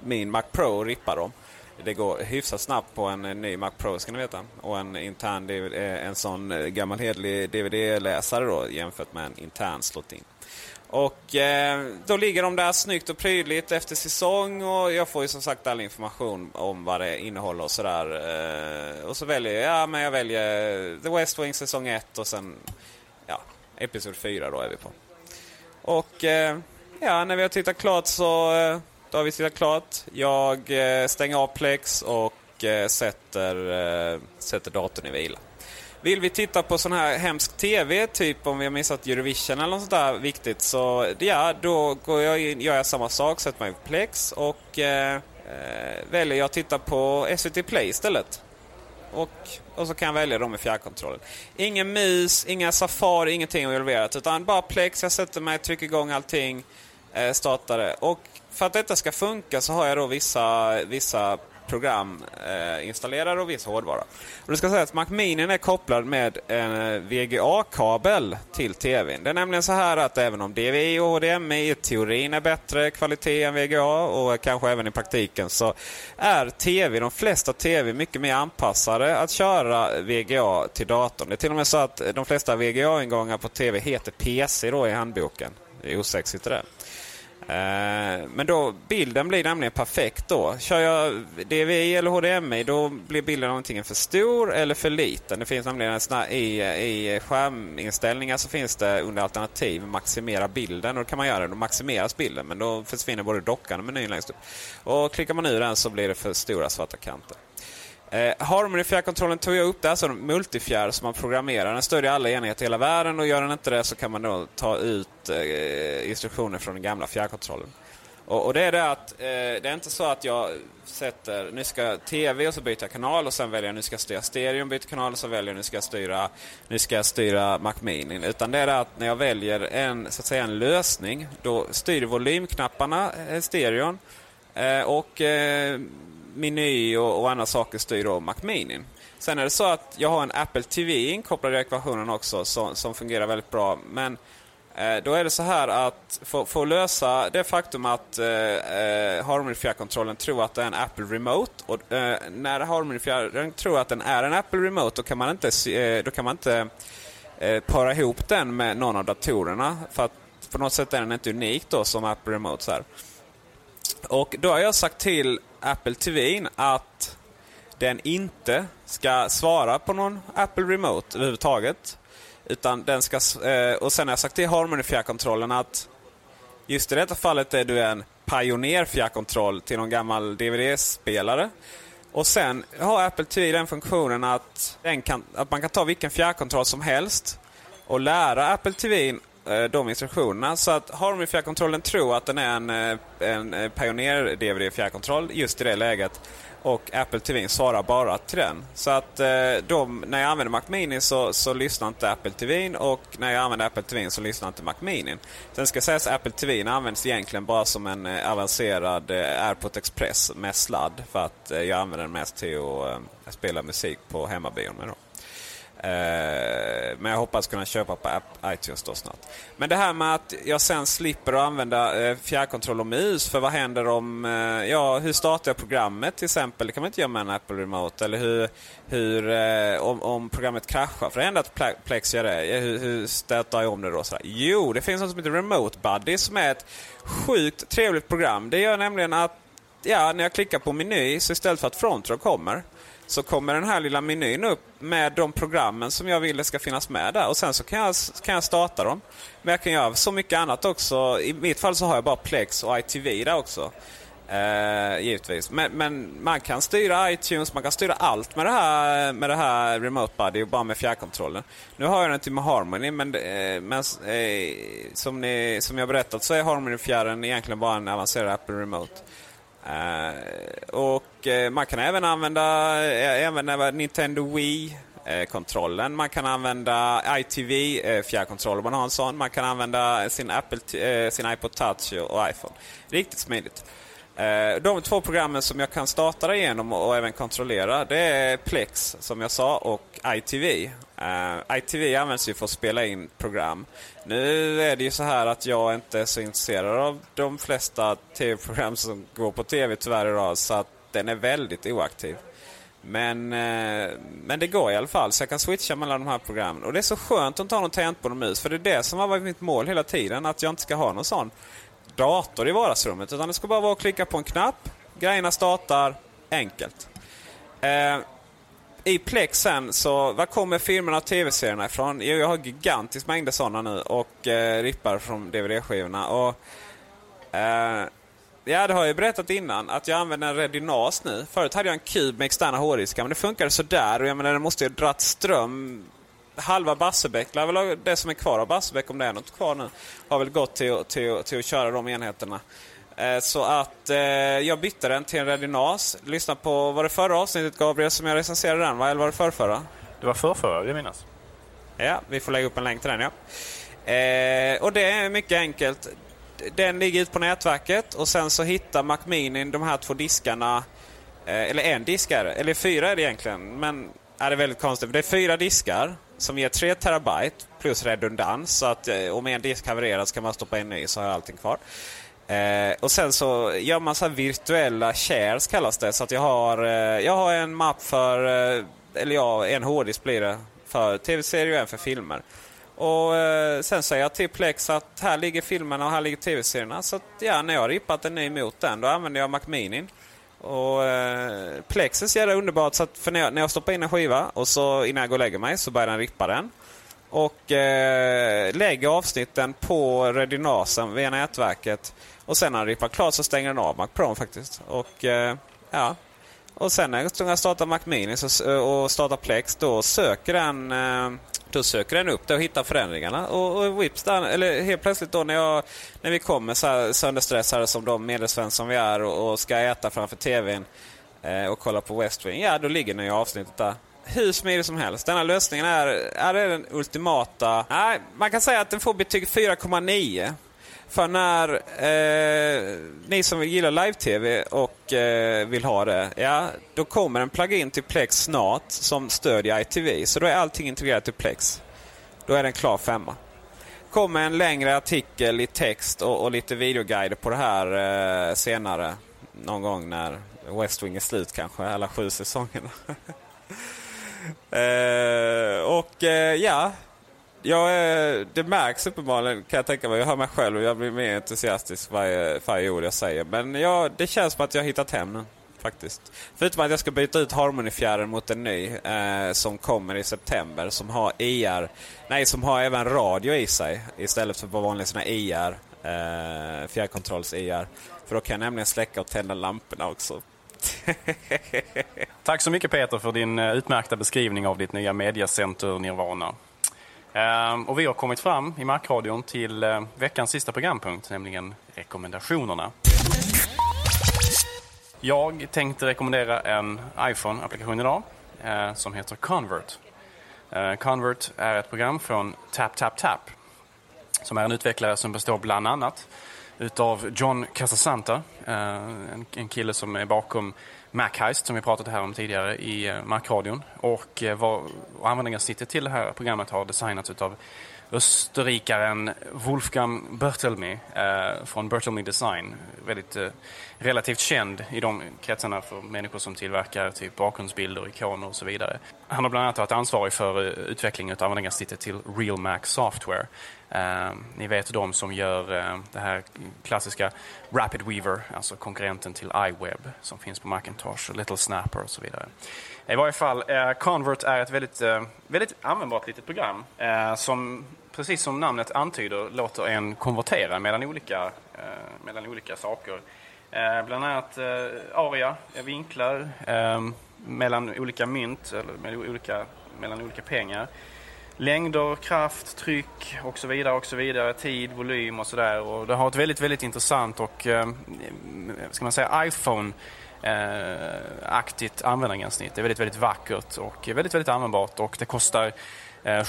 min Mac Pro och rippar dem. Det går hyfsat snabbt på en ny Mac Pro, ska ni veta. Och en intern DVD, en sån gammal hedlig DVD-läsare då, jämfört med en intern slott in. Och då ligger de där snyggt och prydligt efter säsong, och jag får ju som sagt all information om vad det innehåller och sådär. Och så väljer jag The West Wing säsong 1, och sen episod 4 då är vi på. Och Ja, när vi har tittat klart så då har vi tittat klart. Jag stänger av Plex och sätter datorn i vila. Vill vi titta på sån här hemsk tv, typ om vi har missat Eurovision eller något sånt där viktigt, så ja, då går jag in, gör jag samma sak, sätter mig på Plex och väljer jag att titta på SVT Play istället. Och så kan jag välja dem med fjärrkontrollen. Ingen mus, inga Safari, ingenting involverat, utan bara Plex. Jag sätter mig, trycker igång allting, startar det. Och för att detta ska funka så har jag då vissa program installerade och viss hårdvara. Och det ska säga att Mac Mini är kopplad med en VGA-kabel till tvn. Det är nämligen så här att även om DVI och HDMI i teorin är bättre kvalitet än VGA och kanske även i praktiken, så är tv, de flesta tv, mycket mer anpassade att köra VGA till datorn. Det är till och med så att de flesta VGA-ingångar på tv heter PC då i handboken. Det är osexigt det där. Men då, bilden blir nämligen perfekt då. Kör jag DVI eller HDMI, då blir bilden antingen för stor eller för liten. Det finns nämligen i skärminställningar så finns det under alternativ maximera bilden, och då kan man göra det. Då maximeras bilden, men då försvinner både dockan och menyn längst upp. Och klickar man ur den så blir det för stora svarta kanter. Harmony fjärrkontrollen tog jag upp där, så multifjärr som man programmerar. Den stödjer alla enheter i hela världen, och gör den inte det så kan man då ta ut instruktioner från den gamla fjärrkontrollen. Och det är det att det är inte så att jag sätter nu ska tv och så byter jag kanal och sen väljer jag nu ska jag styra stereo, byter kanal och så väljer jag nu ska jag styra Mac Mini, utan det är det att när jag väljer en, så att säga, en lösning, då styr volymknapparna stereon och meny och andra saker styr då Mac Mini. Sen är det så att jag har en Apple TV inkopplad i ekvationen också som fungerar väldigt bra, men då är det så här att för att lösa det faktum att Harmony fjärrkontrollen tror att det är en Apple Remote, och när Harmony fjärrkontrollen tror att den är en Apple Remote, då kan man inte para ihop den med någon av datorerna, för att på något sätt är den inte unik då som Apple Remote så här. Och då har jag sagt till Apple TV:n att den inte ska svara på någon Apple Remote överhuvudtaget, utan den ska, och sen har jag sagt till Harmony fjärrkontrollen att just i detta fallet är du en pionjär fjärrkontroll till någon gammal DVD-spelare. Och sen har Apple TV den funktionen att man kan ta vilken fjärrkontroll som helst och lära Apple TV:n de instruktionerna, så att Harmony fjärrkontrollen tror att den är en pioner DVD fjärrkontroll just i det läget, och Apple TV svarar bara till den. Så att när jag använder Mac Mini så lyssnar inte Apple TV, och när jag använder Apple TV så lyssnar inte Mac Mini. Sen ska sägas att Apple TV används egentligen bara som en avancerad AirPod Express med sladd, för att jag använder den mest till att spela musik på hemmabion med dem. Men jag hoppas kunna köpa på iTunes då snart. Men det här med att jag sen slipper att använda fjärrkontroll och mus, för vad händer om hur startar jag programmet till exempel? Det kan man inte göra med en Apple Remote. Eller hur om programmet kraschar, för det händer att Plex gör det. Hur stöter jag om det då? Sådär. Jo, det finns något som heter Remote Buddy, som är ett sjukt trevligt program. Det gör nämligen att när jag klickar på meny, så istället för att frontrow kommer, så kommer den här lilla menyn upp med de programmen som jag vill ska finnas med där. Och sen så kan jag starta dem. Men jag kan göra så mycket annat också. I mitt fall så har jag bara Plex och iTV där också. Givetvis. Men man kan styra iTunes, man kan styra allt med det här Remote Buddy, och bara med fjärrkontrollen. Nu har jag den till med Harmony, men som jag berättat så är Harmony fjärren egentligen bara en avancerad Apple Remote. Och man kan även använda Nintendo Wii-kontrollen. Man kan använda ITV-fjärrkontroll om man har en sån. Man kan använda sin iPod Touch och iPhone. Riktigt smidigt. De två programmen som jag kan starta igenom och även kontrollera, det är Plex som jag sa och iTV. iTV används ju för att spela in program. Nu är det ju så här att jag inte är så intresserad av de flesta tv-program som går på tv tyvärr idag, så att den är väldigt oaktiv. Men det går i alla fall, så jag kan switcha mellan de här programmen. Och det är så skönt att ta någon tangentbord och mus, för det är det som har varit mitt mål hela tiden, att jag inte ska ha någon sån dator i vardagsrummet, utan det ska bara vara att klicka på en knapp, grejerna startar, enkelt. I Plexen, så var kommer filmerna och tv-serierna ifrån? Jag har gigantiskt mängder sådana nu, och rippar från DVD-skivorna, och Ja, det har jag ju berättat innan att jag använder en RediNAS nu. Förut hade jag en kub med externa hårddiskar, men det funkade så där. Och jag menar, det måste ju dratt ström. Halva Bassebäck, det som är kvar av Bassebäck, om det är något kvar nu, har väl gått till att köra de enheterna. Så att jag bytte den till en RediNAS. Lyssna på, var det förra avsnittet, Gabriel, som jag recenserade den, va? Eller var det förrförra? Det var förrförra, jag minns. Ja, vi får lägga upp en länk till den, ja. Och det är mycket enkelt. Den ligger ut på nätverket och sen så hittar Mac Mini de här två diskarna, eller en diskare, eller fyra är det egentligen, men är det väldigt konstigt. Det är fyra diskar som ger 3 terabyte plus redundans, så att om en disk havererar så kan man stoppa in ny, så har jag allting kvar. Och sen så gör man så här virtuella shares, kallas det, så att jag har en mapp för en hårddisk blir det för tv-serier och en för filmer. Och sen säger jag till Plex att här ligger filmerna och här ligger tv-serierna, så att, ja, när jag har rippat en ny mot den, då använder jag Mac Mini. Och Plexus är det underbart, så att för när jag stoppar in en skiva och så innan jag går och lägger mig så börjar den rippa den och lägger avsnitten på RediNASen via nätverket, och sen när den rippar klart så stänger den av Mac Pro faktiskt. Och ja, och sen när jag startar Mac Mini och startar Plex, då söker den upp det och hittar förändringarna, och whips där, eller helt plötsligt då när vi kommer så här sönderstressade som de medelsvän som vi är och ska äta framför tvn och kolla på West Wing, ja, då ligger den i avsnittet där. Hur smidigt som helst. Den här lösningen är den ultimata. Nej, man kan säga att den får betyg 4,9. För när ni som gillar live-tv och vill ha det, ja, då kommer en plugin till Plex snart som stödjer ITV. Så då är allting integrerat till Plex. Då är den klar 5. Kommer en längre artikel i text och lite videoguider på det här senare. Någon gång när West Wing är slut kanske, alla 7 säsongerna. Ja... det märks uppenbarligen, kan jag tänka mig. Jag hör mig själv och jag blir mer entusiastisk varje ord jag säger. Men det känns som att jag har hittat hem nu, faktiskt. Förutom att jag ska byta ut Harmony-fjärren mot en ny som kommer i september, som har som har även radio i sig istället för på vanliga såna IR, fjärrkontrolls-IR. För då kan jag nämligen släcka och tända lamporna också. Tack så mycket, Peter, för din utmärkta beskrivning av ditt nya mediacenter Nirvana. Och vi har kommit fram i Markradion till veckans sista programpunkt, nämligen rekommendationerna. Jag tänkte rekommendera en iPhone-applikation idag som heter Convert. Convert är ett program från Tap Tap Tap, som är en utvecklare som består bland annat utav John Casasanta, en kille som är bakom MacHeist, som vi pratat här om tidigare i Markradion. Och användningssnittet till det här programmet har designats utav österrikaren Wolfgang Bertelmy från Bertelmy Design. Väldigt relativt känd i de kretsarna för människor som tillverkar typ bakgrundsbilder, ikoner och så vidare. Han har bland annat varit ansvarig för utvecklingen av användningssnittet till Real Mac Software. Ni vet, de som gör det här klassiska Rapid Weaver, alltså konkurrenten till iWeb som finns på Macintosh, och Little Snapper och så vidare. I varje fall, Convert är ett väldigt, väldigt användbart litet program som, precis som namnet antyder, låter en konvertera mellan olika saker. Bland annat aria, vinklar, mellan olika mynt, eller mellan olika pengar. Längder, kraft, tryck och så vidare, tid, volym och sådär. Och det har ett väldigt, väldigt intressant och ska man säga iPhone-aktigt användargränssnitt. Det är väldigt, väldigt vackert och väldigt, väldigt användbart, och det kostar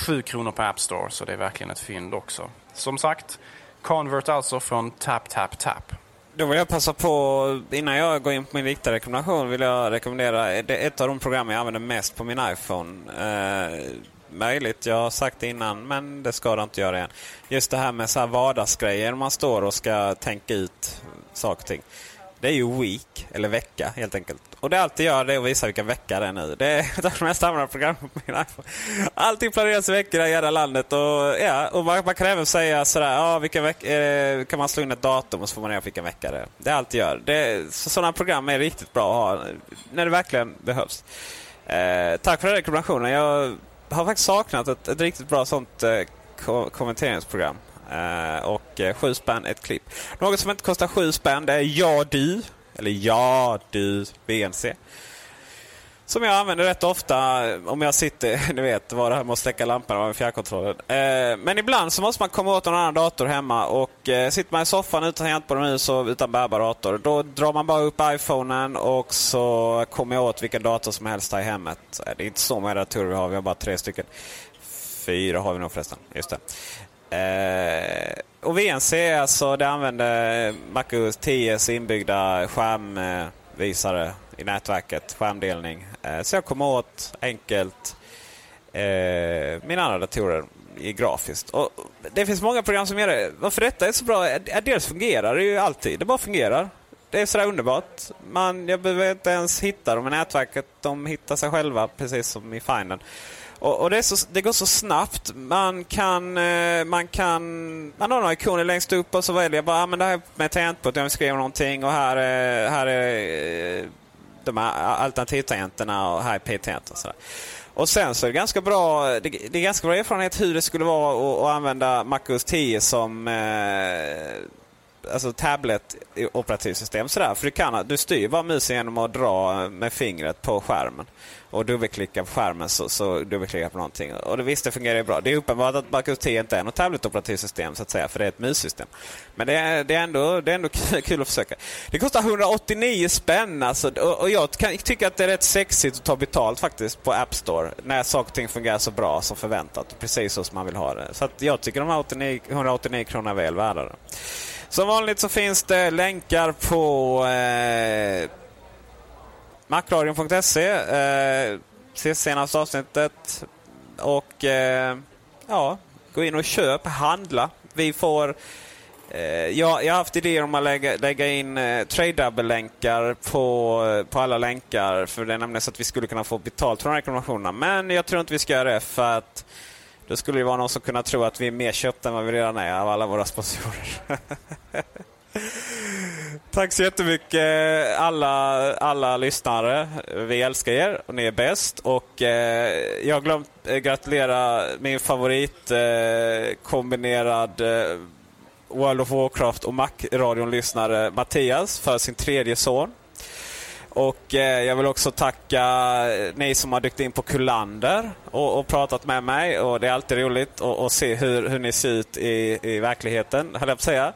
7 kronor på App Store, så det är verkligen ett fynd också. Som sagt, Convert alltså från Tap Tap Tap. Då vill jag passa på, innan jag går in på min riktiga rekommendation, vill jag rekommendera ett av de program jag använder mest på min iPhone. Möjligt, jag har sagt det innan, men det ska det inte göra igen. Just det här med så här vardagsgrejer, man står och ska tänka ut saker och ting. Det är ju week, eller vecka helt enkelt. Och det alltid gör det är att visa vilken vecka det är nu. Det är de mest använda programmen på min iPhone. Allting planeras i veckor i hela landet. Och man kan även säga sådär, vilken vecka, kan man slå in ett datum och så får man reda på vilken vecka det är. Det alltid gör det. Sådana program är riktigt bra att ha när det verkligen behövs. Tack för den rekommendationen. Jag har faktiskt saknat ett riktigt bra sånt kommenteringsprogram. Och 7 spänn ett klipp. Något som inte kostar 7 spänn, det är Ja du BNC. Som jag använder rätt ofta om jag sitter, ni vet, var det här med att släcka lampan med fjärrkontrollen. Men ibland så måste man komma åt en annan dator hemma och sitter man i soffan utan hänt på dem hus och utan bärbar dator. Då drar man bara upp iPhonen och så kommer jag åt vilken dator som helst här i hemmet. Det är inte så många datorer vi har bara 3 stycken. 4 har vi nog förresten, just det. Och VNC, alltså det använder MacOS 10s inbyggda skärmvisare i nätverket, skärmdelning. Så jag kommer åt enkelt mina andra datorer i grafiskt. Och det finns många program som gör det. Varför detta är så bra? Dels fungerar det ju alltid. Det bara fungerar. Det är sådär underbart. Jag behöver inte ens hitta dem i nätverket. De hittar sig själva, precis som i Finden. Och det går så snabbt. Man har några ikoner längst upp och så väljer jag bara, men det här med tangentbord, jag vill skriva någonting och här är de här alternativtangenterna och här är p-tangenten och sådär. Och sen så är det ganska bra, det är ganska bra erfarenhet hur det skulle vara att använda MacOS 10 som alltså tablet operativsystem sådär, för du styr bara musen genom att dra med fingret på skärmen och dubbelklicka på skärmen så dubbelklicka på någonting, och det fungerar bra. Det är uppenbart att MacOS 10 inte är något tablet operativsystem så att säga, för det är ett mussystem, men det är ändå kul att försöka. Det kostar 189 spänn alltså, och jag tycker att det är rätt sexigt att ta betalt faktiskt på App Store när saker och ting fungerar så bra som förväntat och precis så som man vill ha det, så att jag tycker de här 189 kronor är väl värda det. Som vanligt så finns det länkar på macradion.se, senaste avsnittet, och gå in och köp, handla. Vi får jag har haft idéer om att lägga in trade-double-länkar på alla länkar, för det är nämligen så att vi skulle kunna få betalt från rekommendationerna, men jag tror inte vi ska göra det, för att då skulle det vara någon som kunna tro att vi är mer köpta än vad vi redan är av alla våra sponsorer. Tack så jättemycket alla lyssnare. Vi älskar er och ni är bäst. Och jag har glömt gratulera min favorit kombinerad World of Warcraft och Mac-radion-lyssnare Mattias för sin 3:e son. Och jag vill också tacka ni som har dykt in på Kulander och pratat med mig. Och det är alltid roligt att se hur ni ser ut i verkligheten, höll jag på att säga.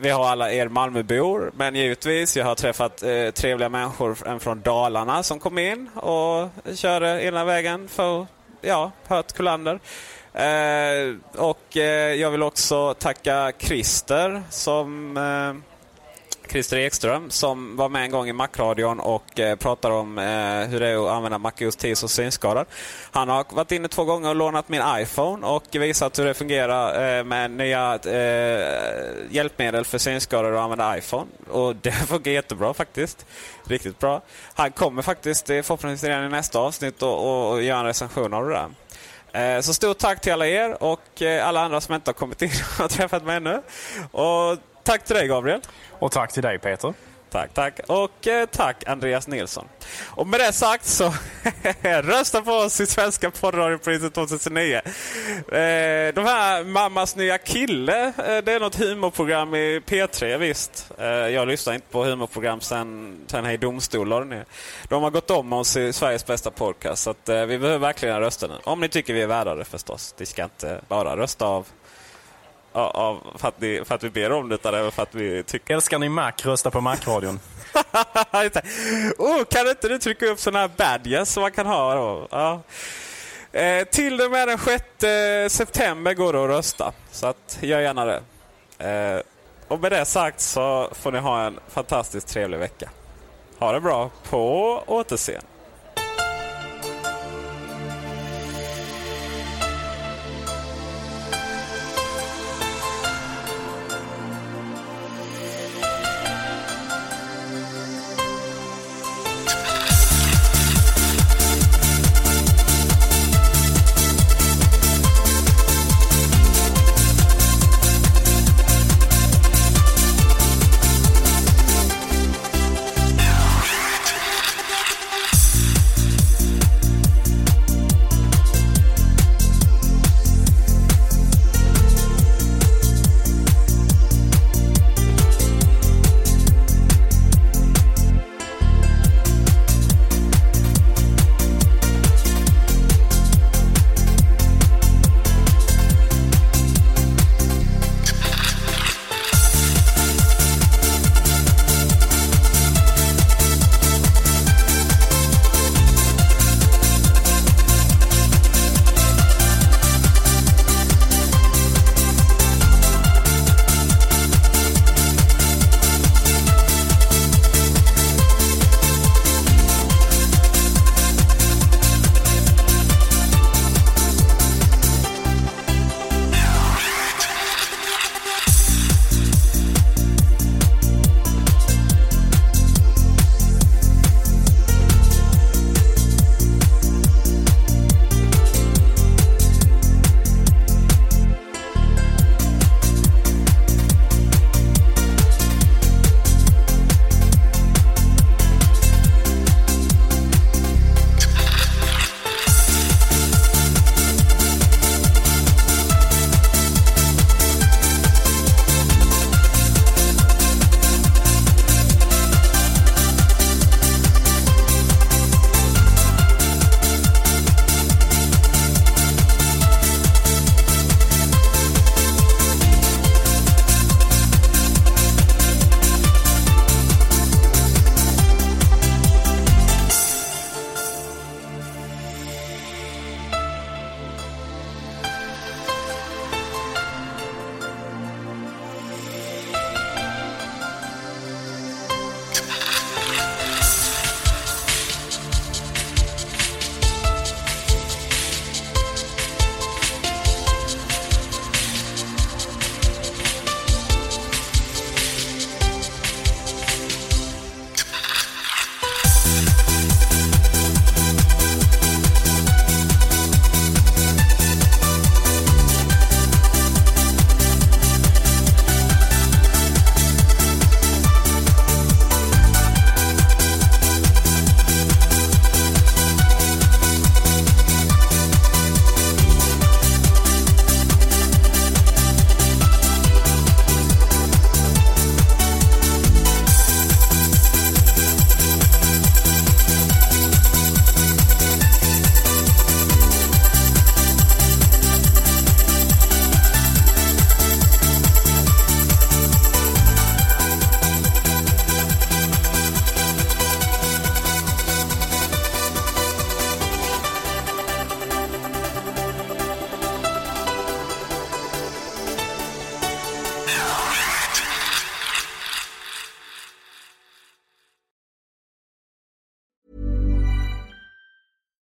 Vi har alla er Malmöbor, men givetvis jag har träffat trevliga människor från Dalarna som kom in och körde hela vägen för att hört Kulander. Jag vill också tacka Christer som... Christer Ekström som var med en gång i Mac-radion och pratade om hur det är att använda MacOS 10 som synskadad. Han har varit inne 2 gånger och lånat min iPhone och visat hur det fungerar med nya hjälpmedel för synskadade och använda iPhone. Och det funkar jättebra faktiskt. Riktigt bra. Han kommer faktiskt förhoppningsvis redan i nästa avsnitt och göra en recension av det där. Så stort tack till alla er och alla andra som inte har kommit in och träffat mig ännu. Och tack till dig Gabriel. Och tack till dig Peter. Tack. Och tack Andreas Nilsson. Och med det sagt så rösta på oss i Svenska poddradioprinset 2009. De här Mammas nya kille, det är något humorprogram i P3 visst. Jag lyssnar inte på humorprogram sen här i domstolar. De har gått om oss i Sveriges bästa podcast, så att vi behöver verkligen rösta nu. Om ni tycker vi är värdare förstås. Det ska inte bara rösta för att vi ber om det, eller för att vi tycker. Älskar ni Mac, rösta på Mac-radion. Kan inte du trycka upp sådana här badges som man kan ha då? Ja. Till och med den 6 september går det att rösta. Så att, gör gärna det. Och med det sagt så får ni ha en fantastiskt trevlig vecka. Ha det bra, på återseende.